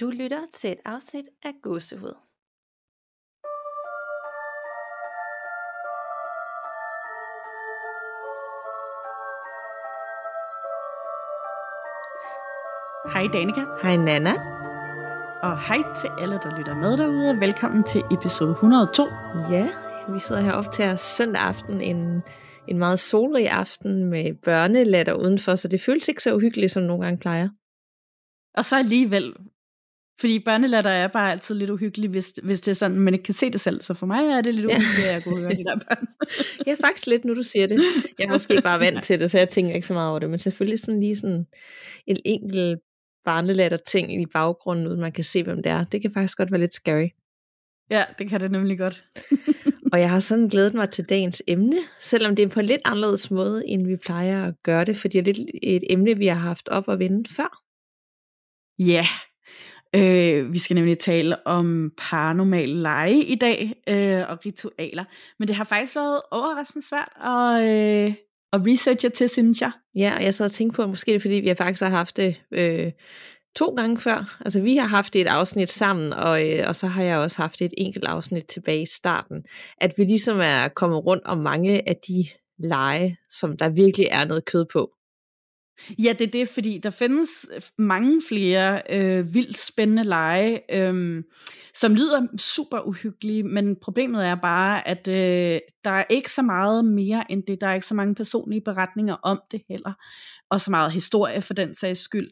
Du lytter til et afsnit af Gåsehud. Hej Danica. Hej Nanna. Og hej til alle, der lytter med derude, og velkommen til episode 102. Ja, vi sidder heroppe til søndag aften, en meget solrig aften med børnelatter udenfor, så det føles ikke så uhyggeligt, som nogle gange plejer. Og så alligevel, fordi børnelatter er bare altid lidt uhyggelige, hvis det er sådan, man ikke kan se det selv. Så for mig er det lidt uhyggeligt, at jeg kunne høre de der børn. Ja, faktisk lidt, nu du siger det. Jeg er måske bare vant til det, så jeg tænker ikke så meget over det. Men selvfølgelig sådan lige sådan en enkelt barnelatter ting i baggrunden, uden man kan se, hvem det er. Det kan faktisk godt være lidt scary. Ja, det kan det nemlig godt. Og jeg har sådan glædet mig til dagens emne, selvom det er på en lidt anderledes måde, end vi plejer at gøre det, fordi det er lidt et emne, vi har haft op at vende før. Ja, yeah. Vi skal nemlig tale om paranormale lege i dag og ritualer. Men det har faktisk været overraskende svært at researche til, synes jeg. Ja, og jeg sad og tænkte på, at måske det er, fordi vi faktisk har haft det 2 gange før. Altså vi har haft et afsnit sammen, og så har jeg også haft et enkelt afsnit tilbage i starten. At vi ligesom er kommet rundt om mange af de lege, som der virkelig er noget kød på. Ja, det er det, fordi der findes mange flere vildt spændende lege, som lyder super uhyggelige, men problemet er bare, at der er ikke så meget mere end det, der er ikke så mange personlige beretninger om det heller, og så meget historie for den sags skyld.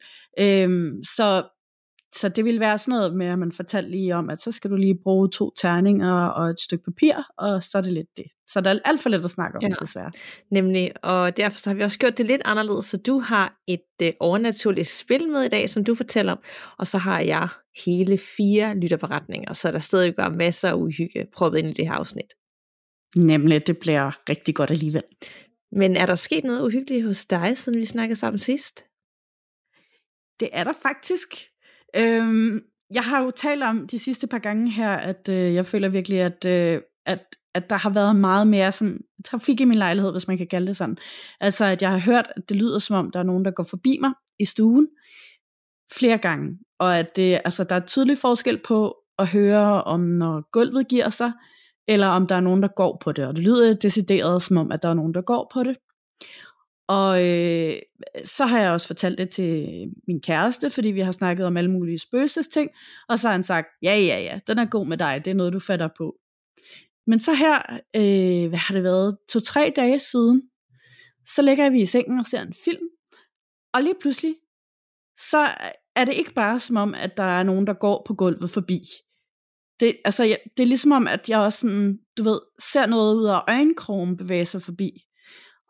Så det ville være sådan noget med, at man fortalte lige om, at så skal du lige bruge 2 terninger og et stykke papir, og så er det lidt det. Så der er alt for lidt at snakke om, desværre. Nemlig, og derfor så har vi også gjort det lidt anderledes, så du har et overnaturligt spil med i dag, som du fortæller om, og så har jeg hele 4 lytterberetninger, så der stadig bare masser af uhygge proppet ind i det her afsnit. Nemlig, det bliver rigtig godt alligevel. Men er der sket noget uhyggeligt hos dig, siden vi snakkede sammen sidst? Det er der faktisk. Jeg har jo talt om de sidste par gange her, at jeg føler virkelig, at der har været meget mere sådan trafik i min lejlighed, hvis man kan kalde det sådan. Altså at jeg har hørt, at det lyder som om, der er nogen, der går forbi mig i stuen flere gange. Og at der er tydelig forskel på at høre om, når gulvet giver sig, eller om der er nogen, der går på det. Og det lyder decideret som om, at der er nogen, der går på det. Og så har jeg også fortalt det til min kæreste, fordi vi har snakket om alle mulige spøgelsesting, og så har han sagt, ja, den er god med dig, det er noget, du fatter på. Men så her, hvad har det været, 2-3 dage siden, så ligger vi i sengen og ser en film, og lige pludselig, så er det ikke bare som om, at der er nogen, der går på gulvet forbi. Det er ligesom om, at jeg også sådan, du ved, ser noget ud af øjenkrogen bevæge sig forbi.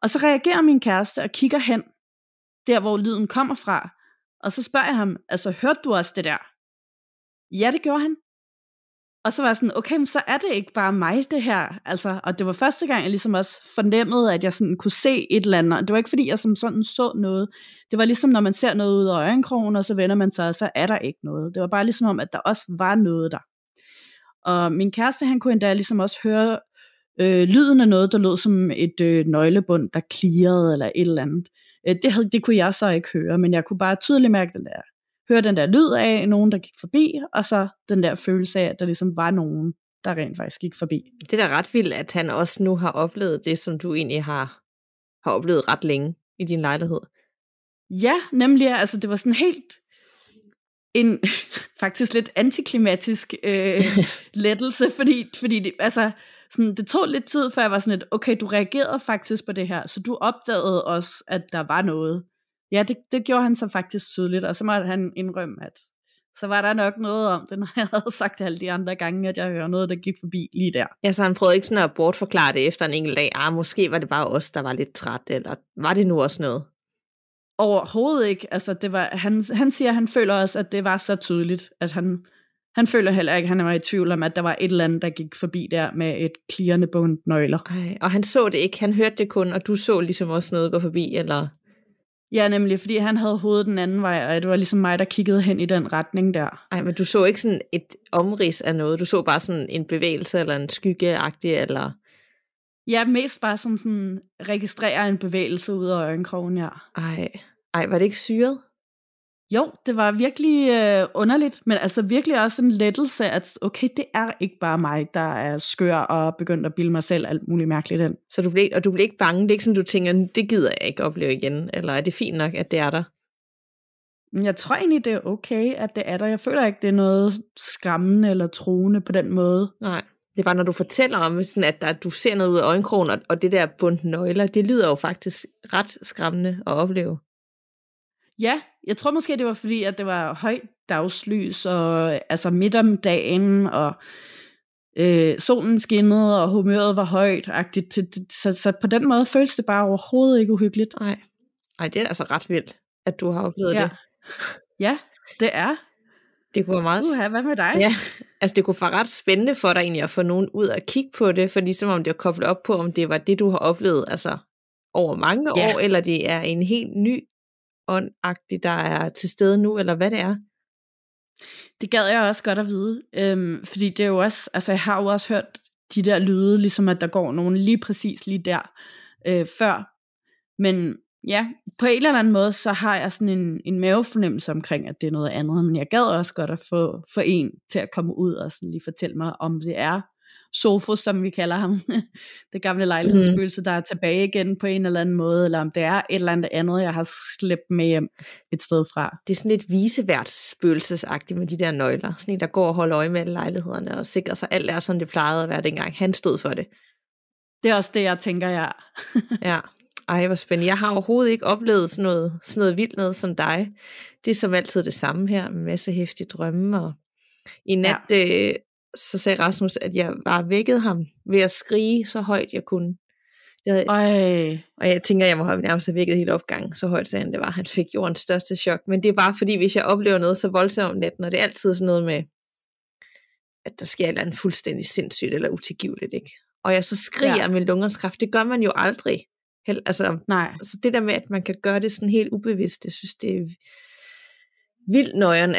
Og så reagerer min kæreste og kigger hen, der hvor lyden kommer fra. Og så spørger jeg ham, altså hørte du også det der? Ja, det gjorde han. Og så var jeg sådan, okay, men så er det ikke bare mig det her. Altså, og det var første gang, jeg ligesom også fornemmede, at jeg sådan kunne se et eller andet. Det var ikke fordi, jeg som sådan så noget. Det var ligesom, når man ser noget ud af øjenkrogen, og så vender man sig, og så er der ikke noget. Det var bare ligesom om, at der også var noget der. Og min kæreste, han kunne endda ligesom også høre lyden af noget, der lød som et nøglebund, der klirrede eller et eller andet. Det kunne jeg så ikke høre, men jeg kunne bare tydeligt mærke høre den der lyd af nogen, der gik forbi, og så den der følelse af, at der ligesom var nogen, der rent faktisk gik forbi. Det er da ret vildt, at han også nu har oplevet det, som du egentlig har oplevet ret længe i din lejlighed. Ja, nemlig, altså det var sådan helt en faktisk lidt antiklimatisk lettelse, fordi det, altså sådan, det tog lidt tid, før jeg var sådan lidt, okay, du reagerede faktisk på det her, så du opdagede også, at der var noget. Ja, det gjorde han så faktisk tydeligt, og så måtte han indrømme, at så var der nok noget om det, når jeg havde sagt alle de andre gange, at jeg hørte noget, der gik forbi lige der. Ja, så han prøvede ikke sådan at bortforklare det efter en enkelt dag. Måske var det bare os, der var lidt træt, eller var det nu også noget? Overhovedet ikke. Altså, det var, han siger, at han føler også, at det var så tydeligt, at han føler heller ikke, at han var i tvivl om, at der var et eller andet, der gik forbi der med et klirrende bundt nøgler. Ej, og han så det ikke, han hørte det kun, og du så ligesom også noget gå forbi, eller? Ja, nemlig, fordi han havde hovedet den anden vej, og det var ligesom mig, der kiggede hen i den retning der. Ej, men du så ikke sådan et omrids af noget, du så bare sådan en bevægelse, eller en skyggeagtig, eller? Ja, mest bare sådan registrerer en bevægelse ud af øjenkrogen, ja. Ej, var det ikke syret? Jo, det var virkelig underligt, men altså virkelig også en lettelse, at okay, det er ikke bare mig, der er skør og begyndt at bilde mig selv alt muligt mærkeligt ind. Så du blev ikke bange? Det er ikke sådan, du tænker, det gider jeg ikke opleve igen, eller er det fint nok, at det er der? Jeg tror egentlig, det er okay, at det er der. Jeg føler ikke, det er noget skræmmende eller truende på den måde. Nej, det var, når du fortæller om, sådan at du ser noget ud af øjenkrogen, og det der bundt nøgler, det lyder jo faktisk ret skræmmende at opleve. Ja, jeg tror måske, det var fordi, at det var højt dagslys, og altså midt om dagen, og solen skinnede, og humøret var højt-agtigt. Så på den måde føles det bare overhovedet ikke uhyggeligt. Nej, det er altså ret vildt, at du har oplevet det. Ja, det er. Det kunne være meget... hvad med dig? Ja, altså det kunne være ret spændende for dig egentlig, at få nogen ud og kigge på det, for ligesom om det var koblet op på, om det var det, du har oplevet altså over mange år, eller det er en helt ny åndagtig, der er til stede nu, eller hvad det er. Det gad jeg også godt at vide, fordi det er jo også, altså jeg har jo også hørt de der lyde, ligesom at der går nogen lige præcis lige der før, men ja, på en eller anden måde, så har jeg sådan en mavefornemmelse omkring, at det er noget andet, men jeg gad også godt at få en til at komme ud og sådan lige fortælle mig, om det er Sofus, som vi kalder ham, det gamle lejlighedsspøgelse, der er tilbage igen på en eller anden måde, eller om det er et eller andet, jeg har slæbt med hjem et sted fra. Det er sådan lidt viseværtsspøgelsesagtigt med de der nøgler, sådan en, der går og holder øje med alle lejlighederne og sikrer sig, alt er sådan, det plejede at være dengang. Han stod for det. Det er også det, jeg tænker, jeg ja. Ej, hvor spændende. Jeg har overhovedet ikke oplevet sådan noget vildt noget som dig. Det er som altid det samme her, med masse hæftige drømme. Og i nat, så sagde Rasmus, at jeg bare vækkede ham ved at skrige så højt, jeg kunne. Og jeg tænker, jeg må have nærmest vækket hele opgangen, så højt sagde han, det var. Han fik jordens største chok. Men det er bare fordi, hvis jeg oplever noget så voldsomt om natten, og det er altid sådan noget med, at der sker et eller andet fuldstændig sindssygt eller utilgiveligt, ikke? Og jeg så skriger med lungers kraft. Det gør man jo aldrig. Altså det der med, at man kan gøre det sådan helt ubevidst, jeg synes, det er vildt nøjeren,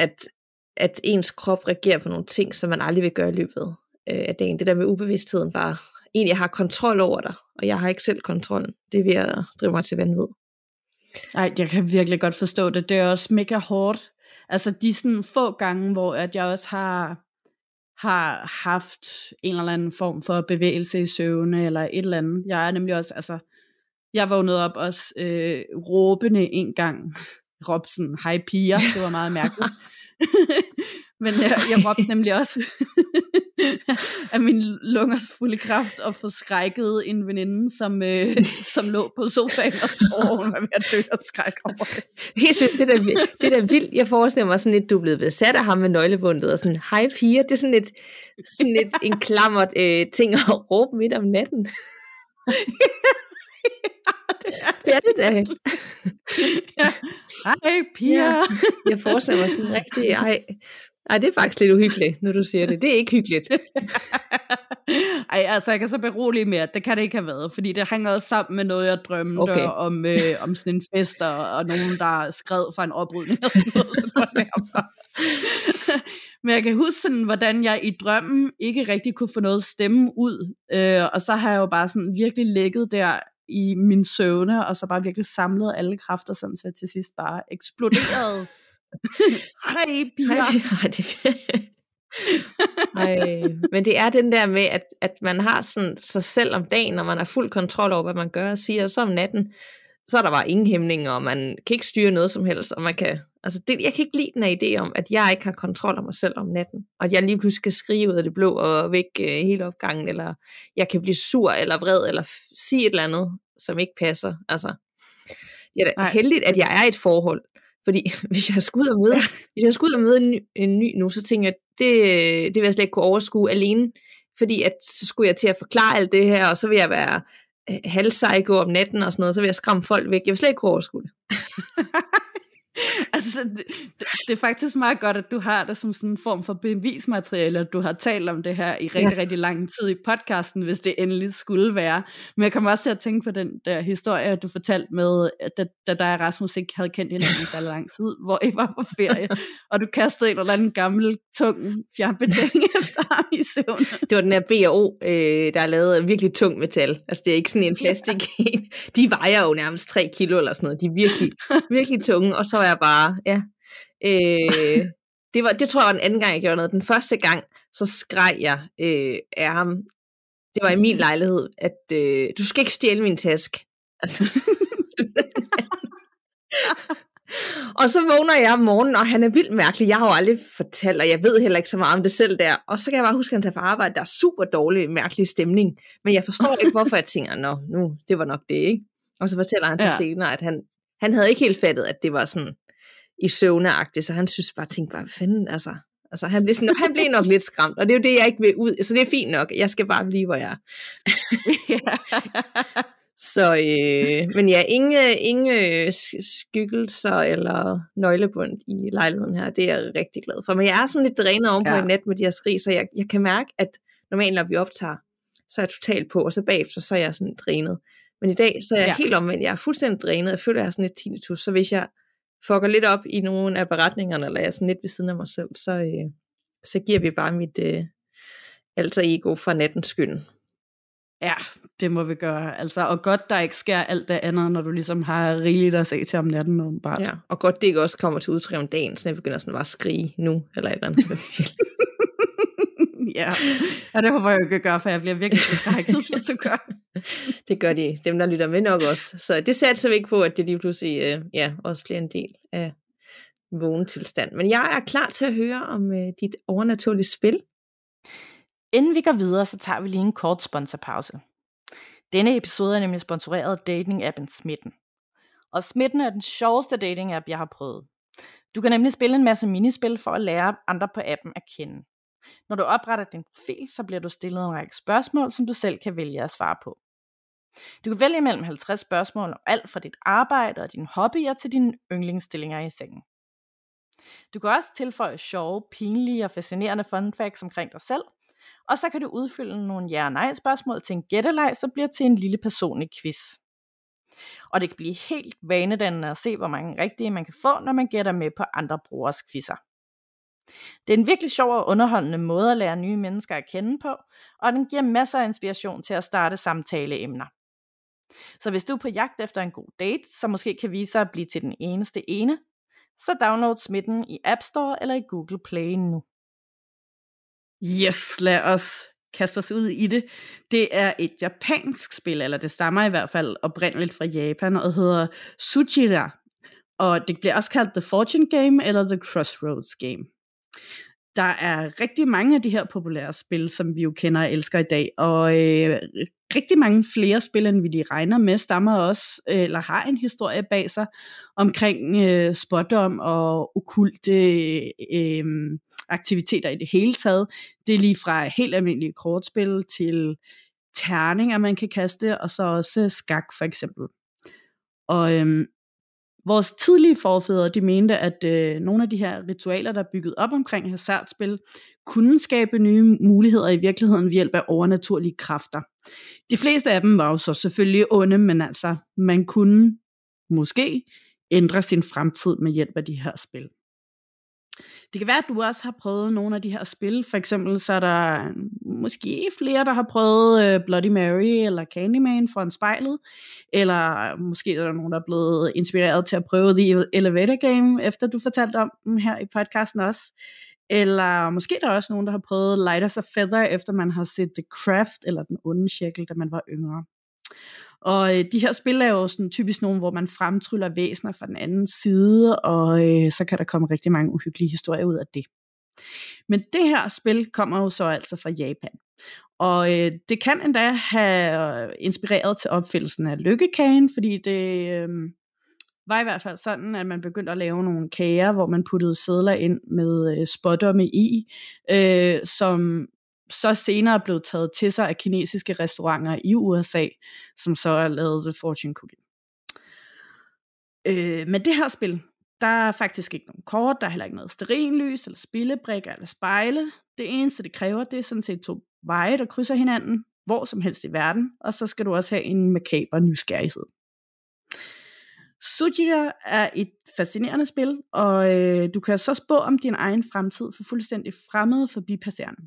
at ens krop reagerer på nogle ting, som man aldrig vil gøre i løbet af dagen. Det der med ubevidstheden bare, egentlig har kontrol over dig, og jeg har ikke selv kontrollen. Det er ved at drive mig til vanvid. Ej, jeg kan virkelig godt forstå det. Det er også mega hårdt. Altså de sådan få gange, hvor at jeg også har haft en eller anden form for bevægelse i søvne, eller et eller andet. Jeg er nemlig også, altså jeg vågnede op også råbende en gang. Råbte sådan, hej piger, det var meget mærkeligt. Men jeg råbte nemlig også af min lungers fulde kraft og forskrækkede en veninde, som lå på sofaen og så, hun var ved at dø og skræk over det. Jeg synes, det er da vildt. Jeg forestiller mig sådan lidt, du er blevet besat af ham med nøglebundet og sådan, hej piger. Det er sådan lidt en klammert ting at råbe midt om natten. Det er det da. Ej, piger. Ja. Jeg forestiller mig sådan rigtig, ej, det er faktisk lidt uhyggeligt, når du siger det. Det er ikke hyggeligt. Ej, altså jeg kan så berolige med, at det kan det ikke have været, fordi det hænger også sammen med noget, jeg drømte om sådan en fest, og nogen, der skred fra en oprydning og sådan noget, så var det derfor. Men jeg kan huske sådan, hvordan jeg i drømmen ikke rigtig kunne få noget stemme ud, og så har jeg jo bare sådan virkelig ligget der i min søvne, og så bare virkelig samlede alle kræfter, sådan så jeg til sidst bare eksploderede. Hej, piger! Ej, men det er den der med, at man har sådan sig selv om dagen, og man har fuld kontrol over, hvad man gør og siger, og så om natten, så er der bare ingen hæmninger, og man kan ikke styre noget som helst, og man kan, altså det, jeg kan ikke lide den her idé om, at jeg ikke har kontrol over mig selv om natten, og at jeg lige pludselig kan skrige ud af det blå og vække hele opgangen, eller jeg kan blive sur eller vred, eller sige et eller andet, som ikke passer. Altså, jeg er heldigt, at jeg er i et forhold, fordi hvis jeg skulle ud og møde en ny nu, så tænker jeg, det vil jeg slet ikke kunne overskue alene, fordi at, så skulle jeg til at forklare alt det her, og så vil jeg være halvpsycho om natten og sådan noget, så vil jeg skræmme folk væk. Jeg vil slet ikke kunne overskue det. Altså, det er faktisk meget godt, at du har det som sådan en form for bevismateriale, at du har talt om det her i rigtig, rigtig lang tid i podcasten, hvis det endelig skulle være. Men jeg kommer også til at tænke på den der historie, du fortalte med, da dig og Rasmus ikke havde kendt hinanden så lang tid, hvor I var på ferie, og du kastede en eller anden gammel, tung fjernbetjening efter ham i søvn. Det var den her B&O, der er lavet virkelig tung metal. Altså, det er ikke sådan en plastik. De vejer jo nærmest 3 kilo eller sådan noget. De er virkelig, virkelig tunge, og så jeg bare, Det tror jeg var den anden gang, jeg gjorde noget. Den første gang, så skreg jeg af ham. Det var i min lejlighed, at du skal ikke stjæle min taske. Altså. Og så vågner jeg om morgenen, og han er vildt mærkelig. Jeg har jo aldrig fortalt, og jeg ved heller ikke så meget om det selv der. Og så kan jeg bare huske, at han tager på arbejde. Der er super dårlig, mærkelig stemning. Men jeg forstår ikke, hvorfor jeg tænker, nå, nu, det var nok det, ikke? Og så fortæller han så senere, at han havde ikke helt fattet, at det var sådan i søvneagtigt. Så han synes bare, tænkte bare, hvad fanden, altså. Altså han blev nok lidt skræmt, og det er jo det, jeg ikke vil ud. Så det er fint nok, jeg skal bare blive, hvor jeg er. Så, men ja, ingen skyggelser eller nøglebund i lejligheden her, det er jeg rigtig glad for. Men jeg er sådan lidt drænet ovenpå i nat med de her skrig, så jeg kan mærke, at normalt når vi optager, så er jeg totalt på, og så bagefter, så er jeg sådan drænet. Men i dag, så er jeg helt omvendt, jeg er fuldstændig drænet, jeg føler, jeg er sådan lidt tinnitus, så hvis jeg fucker lidt op i nogle af beretningerne, eller jeg er sådan lidt ved siden af mig selv, så giver vi bare mit alter ego fra nattens skyld. Ja, det må vi gøre. Altså, og godt, der ikke sker alt det andet, når du ligesom har rigeligt at se til om natten. Åbenbart. Ja, og godt, det ikke også kommer til udtryk om dagen, så jeg begynder sådan bare at skrige nu, eller et eller andet. Ja, det håber jeg jo ikke at gøre, for jeg bliver virkelig skrækket, hvis du gør. Det gør de, dem der lytter med nok også. Så det satser vi ikke på, at det lige pludselig også bliver en del af vågen tilstand. Men jeg er klar til at høre om dit overnaturlige spil. Inden vi går videre, så tager vi lige en kort sponsorpause. Denne episode er nemlig sponsoreret af dating-appen Smitten. Og Smitten er den sjoveste dating-app, jeg har prøvet. Du kan nemlig spille en masse minispil for at lære andre på appen at kende. Når du opretter din profil, så bliver du stillet en række spørgsmål, som du selv kan vælge at svare på. Du kan vælge mellem 50 spørgsmål om alt fra dit arbejde og dine hobbyer til dine yndlingsstillinger i sengen. Du kan også tilføje sjove, pinlige og fascinerende fun facts omkring dig selv, og så kan du udfylde nogle ja- og nej-spørgsmål til en gætteleg, som bliver til en lille personlig quiz. Og det kan blive helt vanedannende at se, hvor mange rigtige man kan få, når man gætter med på andre brugers quizzer. Det er en virkelig sjov og underholdende måde at lære nye mennesker at kende på, og den giver masser af inspiration til at starte samtaleemner. Så hvis du er på jagt efter en god date, som måske kan vise sig at blive til den eneste ene, så download Smitten i App Store eller i Google Play nu. Yes, lad os kaste os ud i det. Det er et japansk spil, eller det stammer i hvert fald oprindeligt fra Japan, og hedder Tsuji-Ura. Og det bliver også kaldt The Fortune Game, eller The Crossroads Game. Der er rigtig mange af de her populære spil, som vi jo kender og elsker i dag, og rigtig mange flere spil, end vi lige regner med, stammer også, eller har en historie bag sig, omkring spådom og okkulte aktiviteter i det hele taget. Det er lige fra helt almindelige kortspil til terninger, man kan kaste, og så også skak for eksempel. Og vores tidlige forfædre, de mente, at nogle af de her ritualer, der er bygget op omkring hasardspil, kunne skabe nye muligheder i virkeligheden ved hjælp af overnaturlige kræfter. De fleste af dem var jo så selvfølgelig onde, men altså, man kunne måske ændre sin fremtid med hjælp af de her spil. Det kan være, at du også har prøvet nogle af de her spil. For eksempel så er der måske flere, der har prøvet Bloody Mary eller Candyman foran spejlet. Eller måske er der nogen, der er blevet inspireret til at prøve The Elevator Game, efter du fortalte om dem her i podcasten også. Eller måske er der også nogen, der har prøvet Light as a Feather, efter man har set The Craft eller Den Onde Cirkel, da man var yngre. Og de her spil er jo sådan typisk nogle, hvor man fremtryller væsener fra den anden side, og så kan der komme rigtig mange uhyggelige historier ud af det. Men det her spil kommer jo så altså fra Japan. Og det kan endda have inspireret til opfindelsen af lykkekagen, fordi det var i hvert fald sådan, at man begyndte at lave nogle kager, hvor man puttede sedler ind med spådomme i, som så senere blev taget til sig af kinesiske restauranter i USA, som så lavede The Fortune Cookie. Men det her spil, der er faktisk ikke nogen kort, der er heller ikke noget stearinlys, eller spillebrikker, eller spejle. Det eneste, det kræver, det er sådan set 2 veje, der krydser hinanden, hvor som helst i verden, og så skal du også have en makaber nysgerrighed. Tsuji-Ura er et fascinerende spil, og du kan så spå om din egen fremtid for fuldstændig fremmede forbipasserende.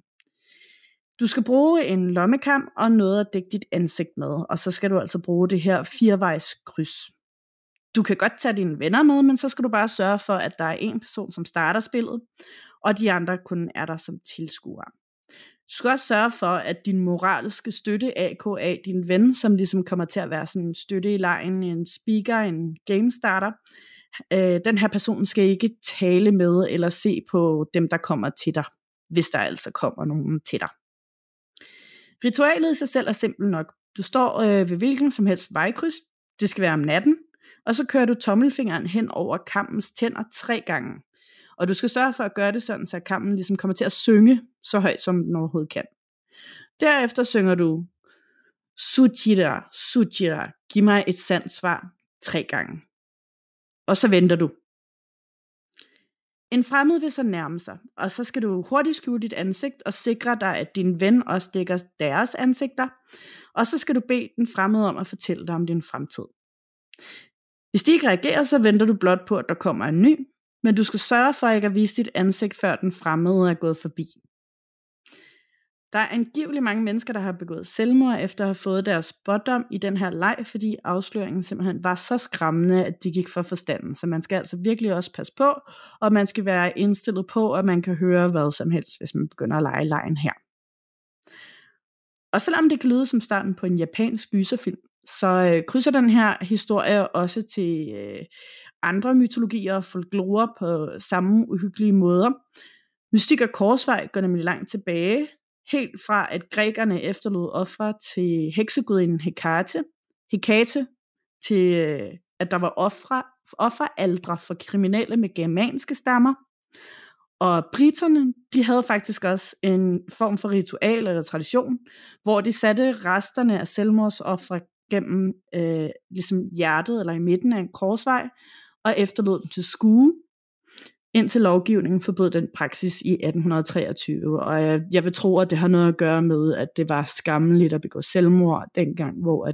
Du skal bruge en lommekam og noget at dække dit ansigt med, og så skal du altså bruge det her 4-vejs kryds. Du kan godt tage dine venner med, men så skal du bare sørge for, at der er en person, som starter spillet, og de andre kun er der som tilskuere. Du skal også sørge for, at din moralske støtte, AKA din ven, som ligesom kommer til at være sådan en støtte i lejen, en speaker, en gamestarter, den her person skal ikke tale med eller se på dem, der kommer til dig, hvis der altså kommer nogen til dig. Ritualet i sig selv er simpelt nok. Du står ved hvilken som helst vejkryds, det skal være om natten, og så kører du tommelfingeren hen over kammens tænder 3 gange. Og du skal sørge for at gøre det sådan, så kammen ligesom kommer til at synge så højt, som den overhovedet kan. Derefter synger du Tsuji-Ura, Tsuji-Ura, giv mig et sandt svar 3 gange. Og så venter du. En fremmed vil så nærme sig, og så skal du hurtigt skjule dit ansigt og sikre dig, at din ven også dækker deres ansigter. Og så skal du bede den fremmede om at fortælle dig om din fremtid. Hvis de ikke reagerer, så venter du blot på, at der kommer en ny, men du skal sørge for ikke at vise dit ansigt, før den fremmede er gået forbi. Der er angiveligt mange mennesker, der har begået selvmord, efter at have fået deres spådom i den her leg, fordi afsløringen simpelthen var så skræmmende, at de gik for forstanden. Så man skal altså virkelig også passe på, og man skal være indstillet på, at man kan høre hvad som helst, hvis man begynder at lege legen her. Og selvom det kan lyde som starten på en japansk gyserfilm, så krydser den her historie også til andre mytologier og folklore på samme uhyggelige måder. Mystik og korsvej går nemlig langt tilbage, helt fra at grækerne efterlod ofre til heksegudinden Hekate, til at der var offeraldre for kriminelle med germanske stammer. Og briterne, de havde faktisk også en form for ritual eller tradition, hvor de satte resterne af selvmordsoffre gennem ligesom hjertet eller i midten af en korsvej, og efterlod dem til skue, indtil lovgivningen forbød den praksis i 1823. Og jeg vil tro, at det har noget at gøre med, at det var skammeligt at begå selvmord dengang, hvor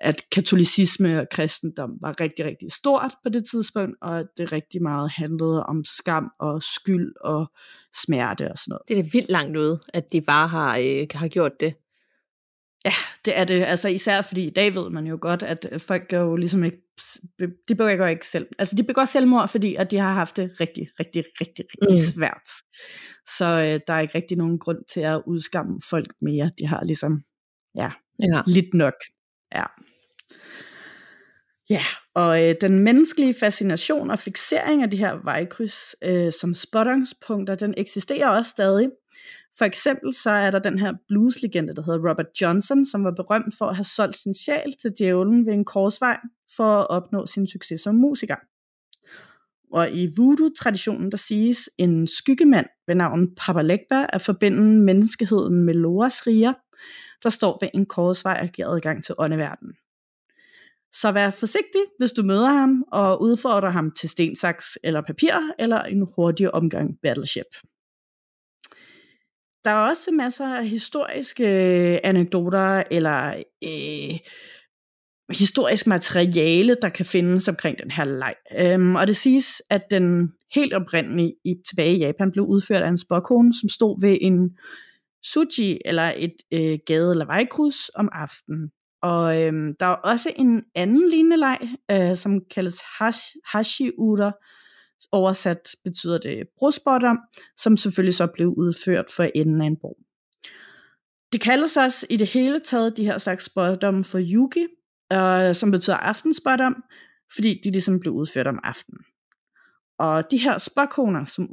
at katolicisme og kristendom var rigtig, rigtig stort på det tidspunkt, og at det rigtig meget handlede om skam og skyld og smerte og sådan noget. Det er da vildt langt ude, at de bare har gjort det. Ja, det er det. Altså især fordi i dag ved man jo godt, at folk gør jo ligesom ikke, de begår ikke selv. Altså de begår selvmord, fordi at de har haft det rigtig svært. Så der er ikke rigtig nogen grund til at udskamme folk mere. De har ligesom, lidt nok. Ja. Ja, og den menneskelige fascination og fiksering af de her vejkryds som spådomspunkter, den eksisterer også stadig. For eksempel så er der den her blueslegende, der hedder Robert Johnson, som var berømt for at have solgt sin sjæl til djævlen ved en korsvej for at opnå sin succes som musiker. Og i voodoo-traditionen, der siges en skyggemand ved navn Papa Legba at forbinde menneskeheden med Loras riger, der står ved en korsvej og giver adgang til åndeverdenen. Så vær forsigtig, hvis du møder ham og udfordrer ham til stensaks eller papir eller en hurtig omgang battleship. Der er også masser af historiske anekdoter eller historisk materiale, der kan findes omkring den her leg. Og det siges, at den helt oprindelige tilbage i Japan blev udført af en spåkone, som stod ved en tsuji eller et gade- eller vejkryds om aftenen. Og der er også en anden lignende leg, som kaldes Hashi-Ura, oversat betyder det brudspådom, som selvfølgelig så blev udført for enden af en borg. Det kaldes også i det hele taget de her slags spådom for Yuki, som betyder aftenspådom, fordi de ligesom blev udført om aftenen. Og de her spåkoner, som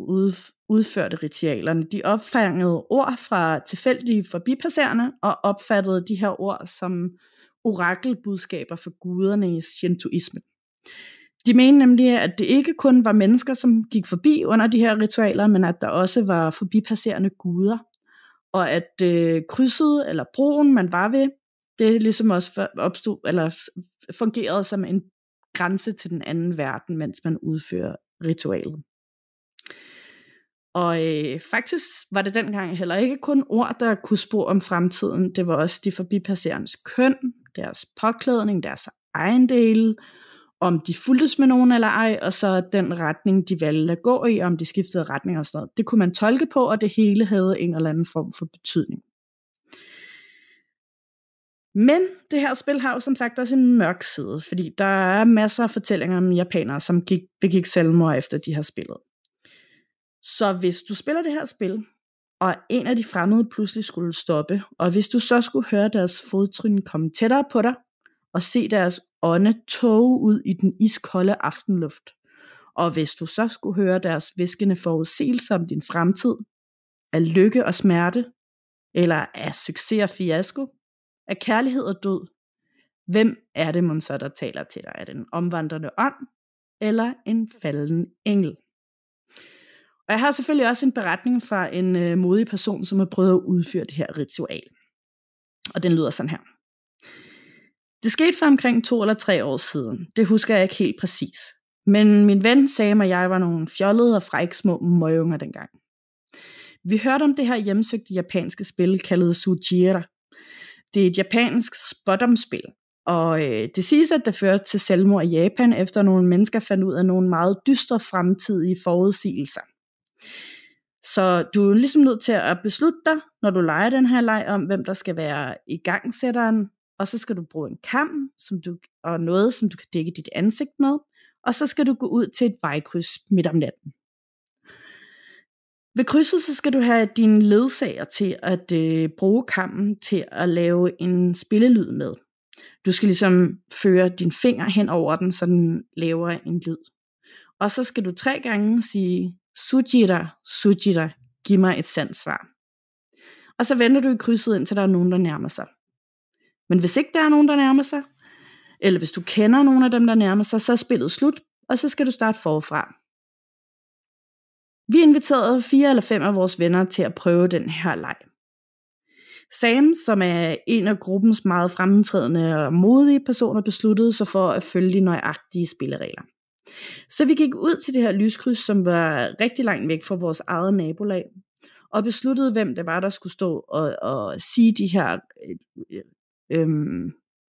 udførte ritualerne, de opfangede ord fra tilfældige forbipasserende og opfattede de her ord som orakelbudskaber for guderne i shintoismen. De mente nemlig, at det ikke kun var mennesker, som gik forbi under de her ritualer, men at der også var forbipasserende guder, og at krydset eller broen, man var ved, det ligesom også opstod, eller fungerede som en grænse til den anden verden, mens man udfører ritualet. Og faktisk var det dengang heller ikke kun ord, der kunne spå om fremtiden, det var også de forbipasserendes køn, deres påklædning, deres ejendele, om de fulgtes med nogen eller ej, og så den retning, de valgte at gå i, om de skiftede retning og sådan noget. Det kunne man tolke på, og det hele havde en eller anden form for betydning. Men det her spil har jo som sagt også en mørk side, fordi der er masser af fortællinger om japanere, som begik selvmord efter de har spillet. Så hvis du spiller det her spil, og en af de fremmede pludselig skulle stoppe, og hvis du så skulle høre deres fodtrin komme tættere på dig, og se deres ånde tåge ud i den iskolde aftenluft, og hvis du så skulle høre deres viskende forudsigelser om din fremtid, af lykke og smerte, eller af succes og fiasko, af kærlighed og død, hvem er det, man så der taler til dig? Er det en omvandrende ånd, eller en falden engel? Og jeg har selvfølgelig også en beretning fra en modig person, som har prøvet at udføre det her ritual. Og den lyder sådan her. Det skete for omkring 2 eller 3 år siden. Det husker jeg ikke helt præcis. Men min ven sagde mig, at jeg var nogle fjollede og frække små møgunger dengang. Vi hørte om det her hjemsøgte japanske spil, kaldet Tsuji-Ura. Det er et japansk spådomspil, og det siges, at det førte til selvmord i Japan, efter nogle mennesker fandt ud af nogle meget dystre fremtidige forudsigelser. Så du er ligesom nødt til at beslutte dig, når du leger den her leg, om hvem der skal være igangsætteren, og så skal du bruge en kam og noget, som du kan dække dit ansigt med, og så skal du gå ud til et vejkryds midt om natten. Ved krydset så skal du have dine ledsager til at bruge kammen til at lave en spillelyd med. Du skal ligesom føre dine fingre hen over den, så den laver en lyd. Og så skal du 3 gange sige, Tsuji-Ura, Tsuji-Ura, giv mig et sandt svar. Og så venter du i krydset, indtil der er nogen, der nærmer sig. Men hvis ikke der er nogen, der nærmer sig, eller hvis du kender nogen af dem, der nærmer sig, så er spillet slut, og så skal du starte forfra. Vi inviterede 4 eller 5 af vores venner til at prøve den her leg. Sam, som er en af gruppens meget fremtrædende og modige personer, besluttede sig for at følge de nøjagtige spilleregler. Så vi gik ud til det her lyskryds, som var rigtig langt væk fra vores eget nabolag, og besluttede, hvem det var, der skulle stå og sige de her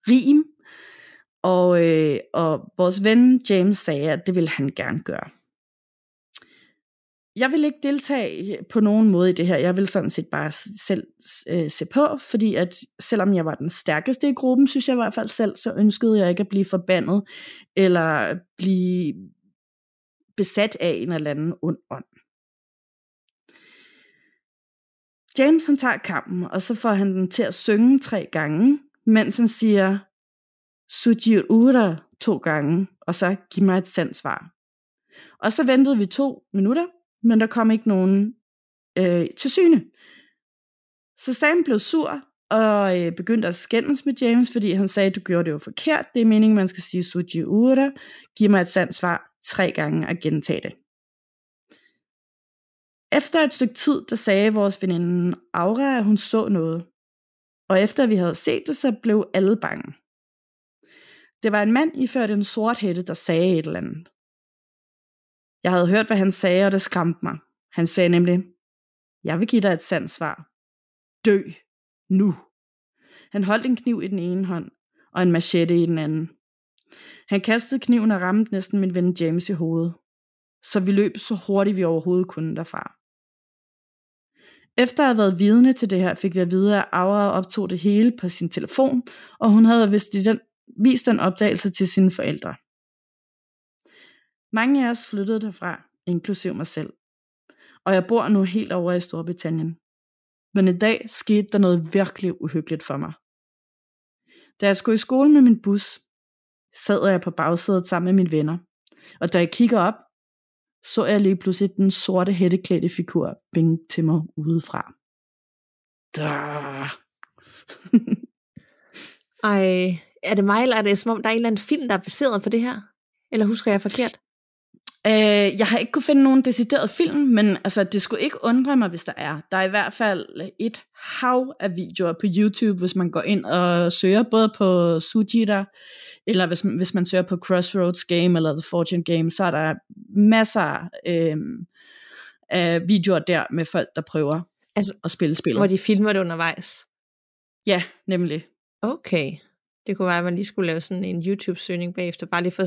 rim. Og vores ven James sagde, at det ville han gerne gøre. Jeg vil ikke deltage på nogen måde i det her. Jeg vil sådan set bare selv se på, fordi at selvom jeg var den stærkeste i gruppen, synes jeg i hvert fald selv, så ønskede jeg ikke at blive forbandet, eller blive besat af en eller anden ond ånd. James han tager kampen, og så får han den til at synge 3 gange, mens han siger, Tsuji-Ura 2 gange, og så giv mig et sandt svar. Og så ventede vi 2 minutter, men der kom ikke nogen til syne. Så Sam blev sur og begyndte at skændes med James, fordi han sagde, du gjorde det jo forkert. Det er meningen, man skal sige Tsuji-Ura. Giv mig et sandt svar 3 gange og gentage det. Efter et stykke tid, der sagde vores veninde Aura, at hun så noget. Og efter vi havde set det, så blev alle bange. Det var en mand iført en sort hætte, der sagde et eller andet. Jeg havde hørt, hvad han sagde, og det skræmte mig. Han sagde nemlig, jeg vil give dig et sandt svar. Dø. Nu. Han holdt en kniv i den ene hånd, og en machete i den anden. Han kastede kniven og ramte næsten min ven James i hovedet. Så vi løb så hurtigt, vi overhovedet kunne derfra. Efter at have været vidne til det her, fik vi at vide, at Aura optog det hele på sin telefon, og hun havde vist den opdagelse til sine forældre. Mange af os flyttede derfra, inklusiv mig selv. Og jeg bor nu helt over i Storbritannien. Men i dag skete der noget virkelig uhyggeligt for mig. Da jeg skulle i skole med min bus, sad jeg på bagsædet sammen med mine venner. Og da jeg kigger op, så jeg lige pludselig den sorte hætteklædte figur vinke til mig udefra. Ej, er det mig, eller er det som om, der er en eller anden film, der er baseret på det her? Eller husker jeg forkert? Jeg har ikke kunne finde nogen decideret film, men altså, det skulle ikke undre mig, hvis der er. Der er i hvert fald et hav af videoer på YouTube, hvis man går ind og søger både på Tsuji-Ura, eller hvis man søger på Crossroads Game eller The Fortune Game, så er der masser af videoer der med folk, der prøver altså, at spille spillet. Hvor de filmer det undervejs? Ja, nemlig. Okay. Det kunne være, at man lige skulle lave sådan en YouTube-søgning bagefter, bare lige for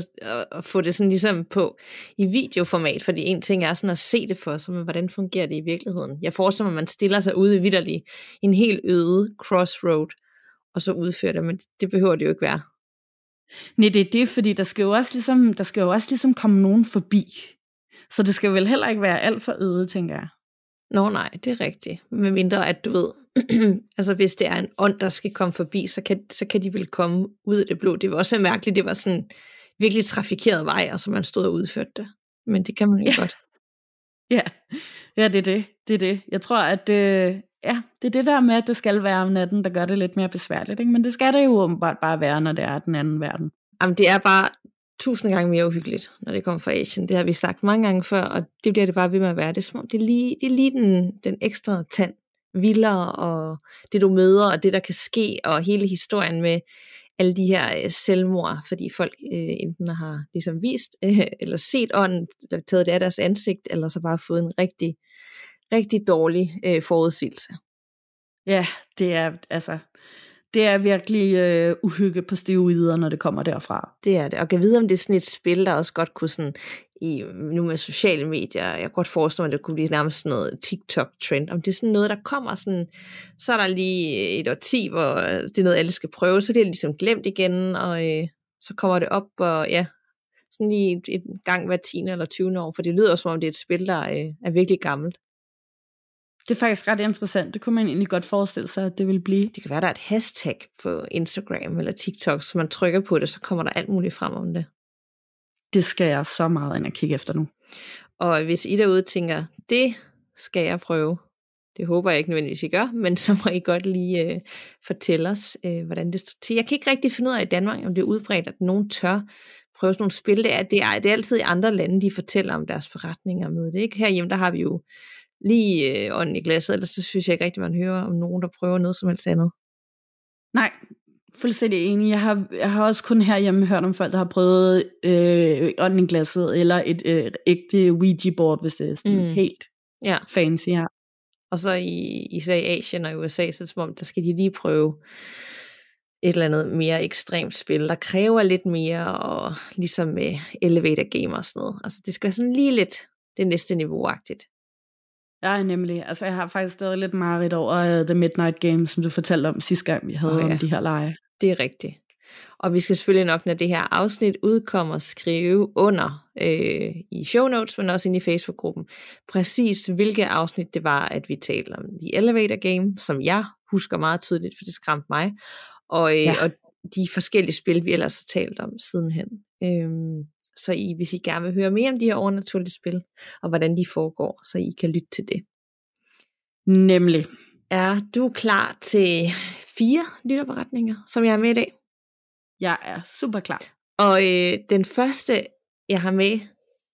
at få det sådan ligesom på i videoformat, fordi en ting er sådan at se det for sig, men hvordan fungerer det i virkeligheden? Jeg forestiller mig, at man stiller sig ude i vitterlig en helt øde crossroad, og så udføre det, men det behøver det jo ikke være. Nej, det er det, fordi der skal jo også ligesom komme nogen forbi. Så det skal vel heller ikke være alt for øde, tænker jeg. Nå nej, det er rigtigt. Med mindre at du ved, altså hvis det er en ånd, der skal komme forbi, så kan de vel komme ud af det blå. Det var også mærkeligt, det var sådan virkelig trafikeret vej, og så man stod og udførte det. Men det kan man jo godt. Ja, det er det. Jeg tror, at det er det der med, at det skal være om natten, der gør det lidt mere besværligt. Ikke? Men det skal det jo åbenbart bare være, når det er den anden verden. Jamen det er bare 1000 gange mere uhyggeligt, når det kommer fra Asien. Det har vi sagt mange gange før, og det bliver det bare ved med at være. Det er, som om, det er lige den ekstra tand, vildere, og det du møder, og det der kan ske, og hele historien med alle de her selvmord, fordi folk enten har ligesom vist, eller set ånden, der taget det af deres ansigt, eller så bare fået en rigtig, rigtig dårlig forudsigelse. Ja, det er virkelig uhygge på steroider, når det kommer derfra. Det er det, og kan vide, om det er sådan et spil, der også godt kunne sådan, nu med sociale medier, jeg kan godt forestille mig, at det kunne blive nærmest sådan noget TikTok-trend, om det er sådan noget, der kommer sådan, så er der lige et årti, hvor det er noget, alle skal prøve, så det er ligesom glemt igen, og så kommer det op, og ja, sådan lige et gang hver 10. eller 20. år, for det lyder som om, det er et spil, der er virkelig gammelt. Det er faktisk ret interessant. Det kunne man egentlig godt forestille sig, at det ville blive. Det kan være, der er et hashtag på Instagram eller TikTok, så man trykker på det, så kommer der alt muligt frem om det. Det skal jeg så meget ind at kigge efter nu. Og hvis I derude tænker, det skal jeg prøve. Det håber jeg ikke nødvendigvis, I gør, men så må I godt lige fortælle os, hvordan det står til. Jeg kan ikke rigtig finde ud af i Danmark, om det er udbredt, at nogen tør prøve sådan nogle spil. Det er altid i andre lande, de fortæller om deres beretninger med det. Ikke? Herhjemme, der har vi jo lige ånden i glasset, ellers så synes jeg ikke rigtigt, man hører om nogen, der prøver noget som helst andet. Nej, fuldstændig enig. Jeg har også kun herhjemme hørt om folk, der har prøvet ånden i glasset, eller et ægte Ouija-board, hvis det er sådan helt fancy her. Og så især i Asien og USA, så som om, der skal de lige prøve et eller andet mere ekstremt spil, der kræver lidt mere, og ligesom med elevator game og sådan noget. Altså det skal være sådan lige lidt det næste niveau-agtigt. Ja, nemlig. Altså, jeg har faktisk stadig lidt mareridt over The Midnight Game, som du fortalte om sidste gang, vi havde om de her lege. Det er rigtigt. Og vi skal selvfølgelig nok, når det her afsnit udkommer, skrive under i show notes, men også inde i Facebook-gruppen, præcis hvilke afsnit det var, at vi talte om. The Elevator Game, som jeg husker meget tydeligt, for det skræmte mig, og de forskellige spil, vi ellers har talt om sidenhen. Så hvis I gerne vil høre mere om de her overnaturlige spil, og hvordan de foregår, så I kan lytte til det. Nemlig. Er du klar til 4 lytterberetninger, som jeg har med i dag? Jeg er super klar. Og den første, jeg har med,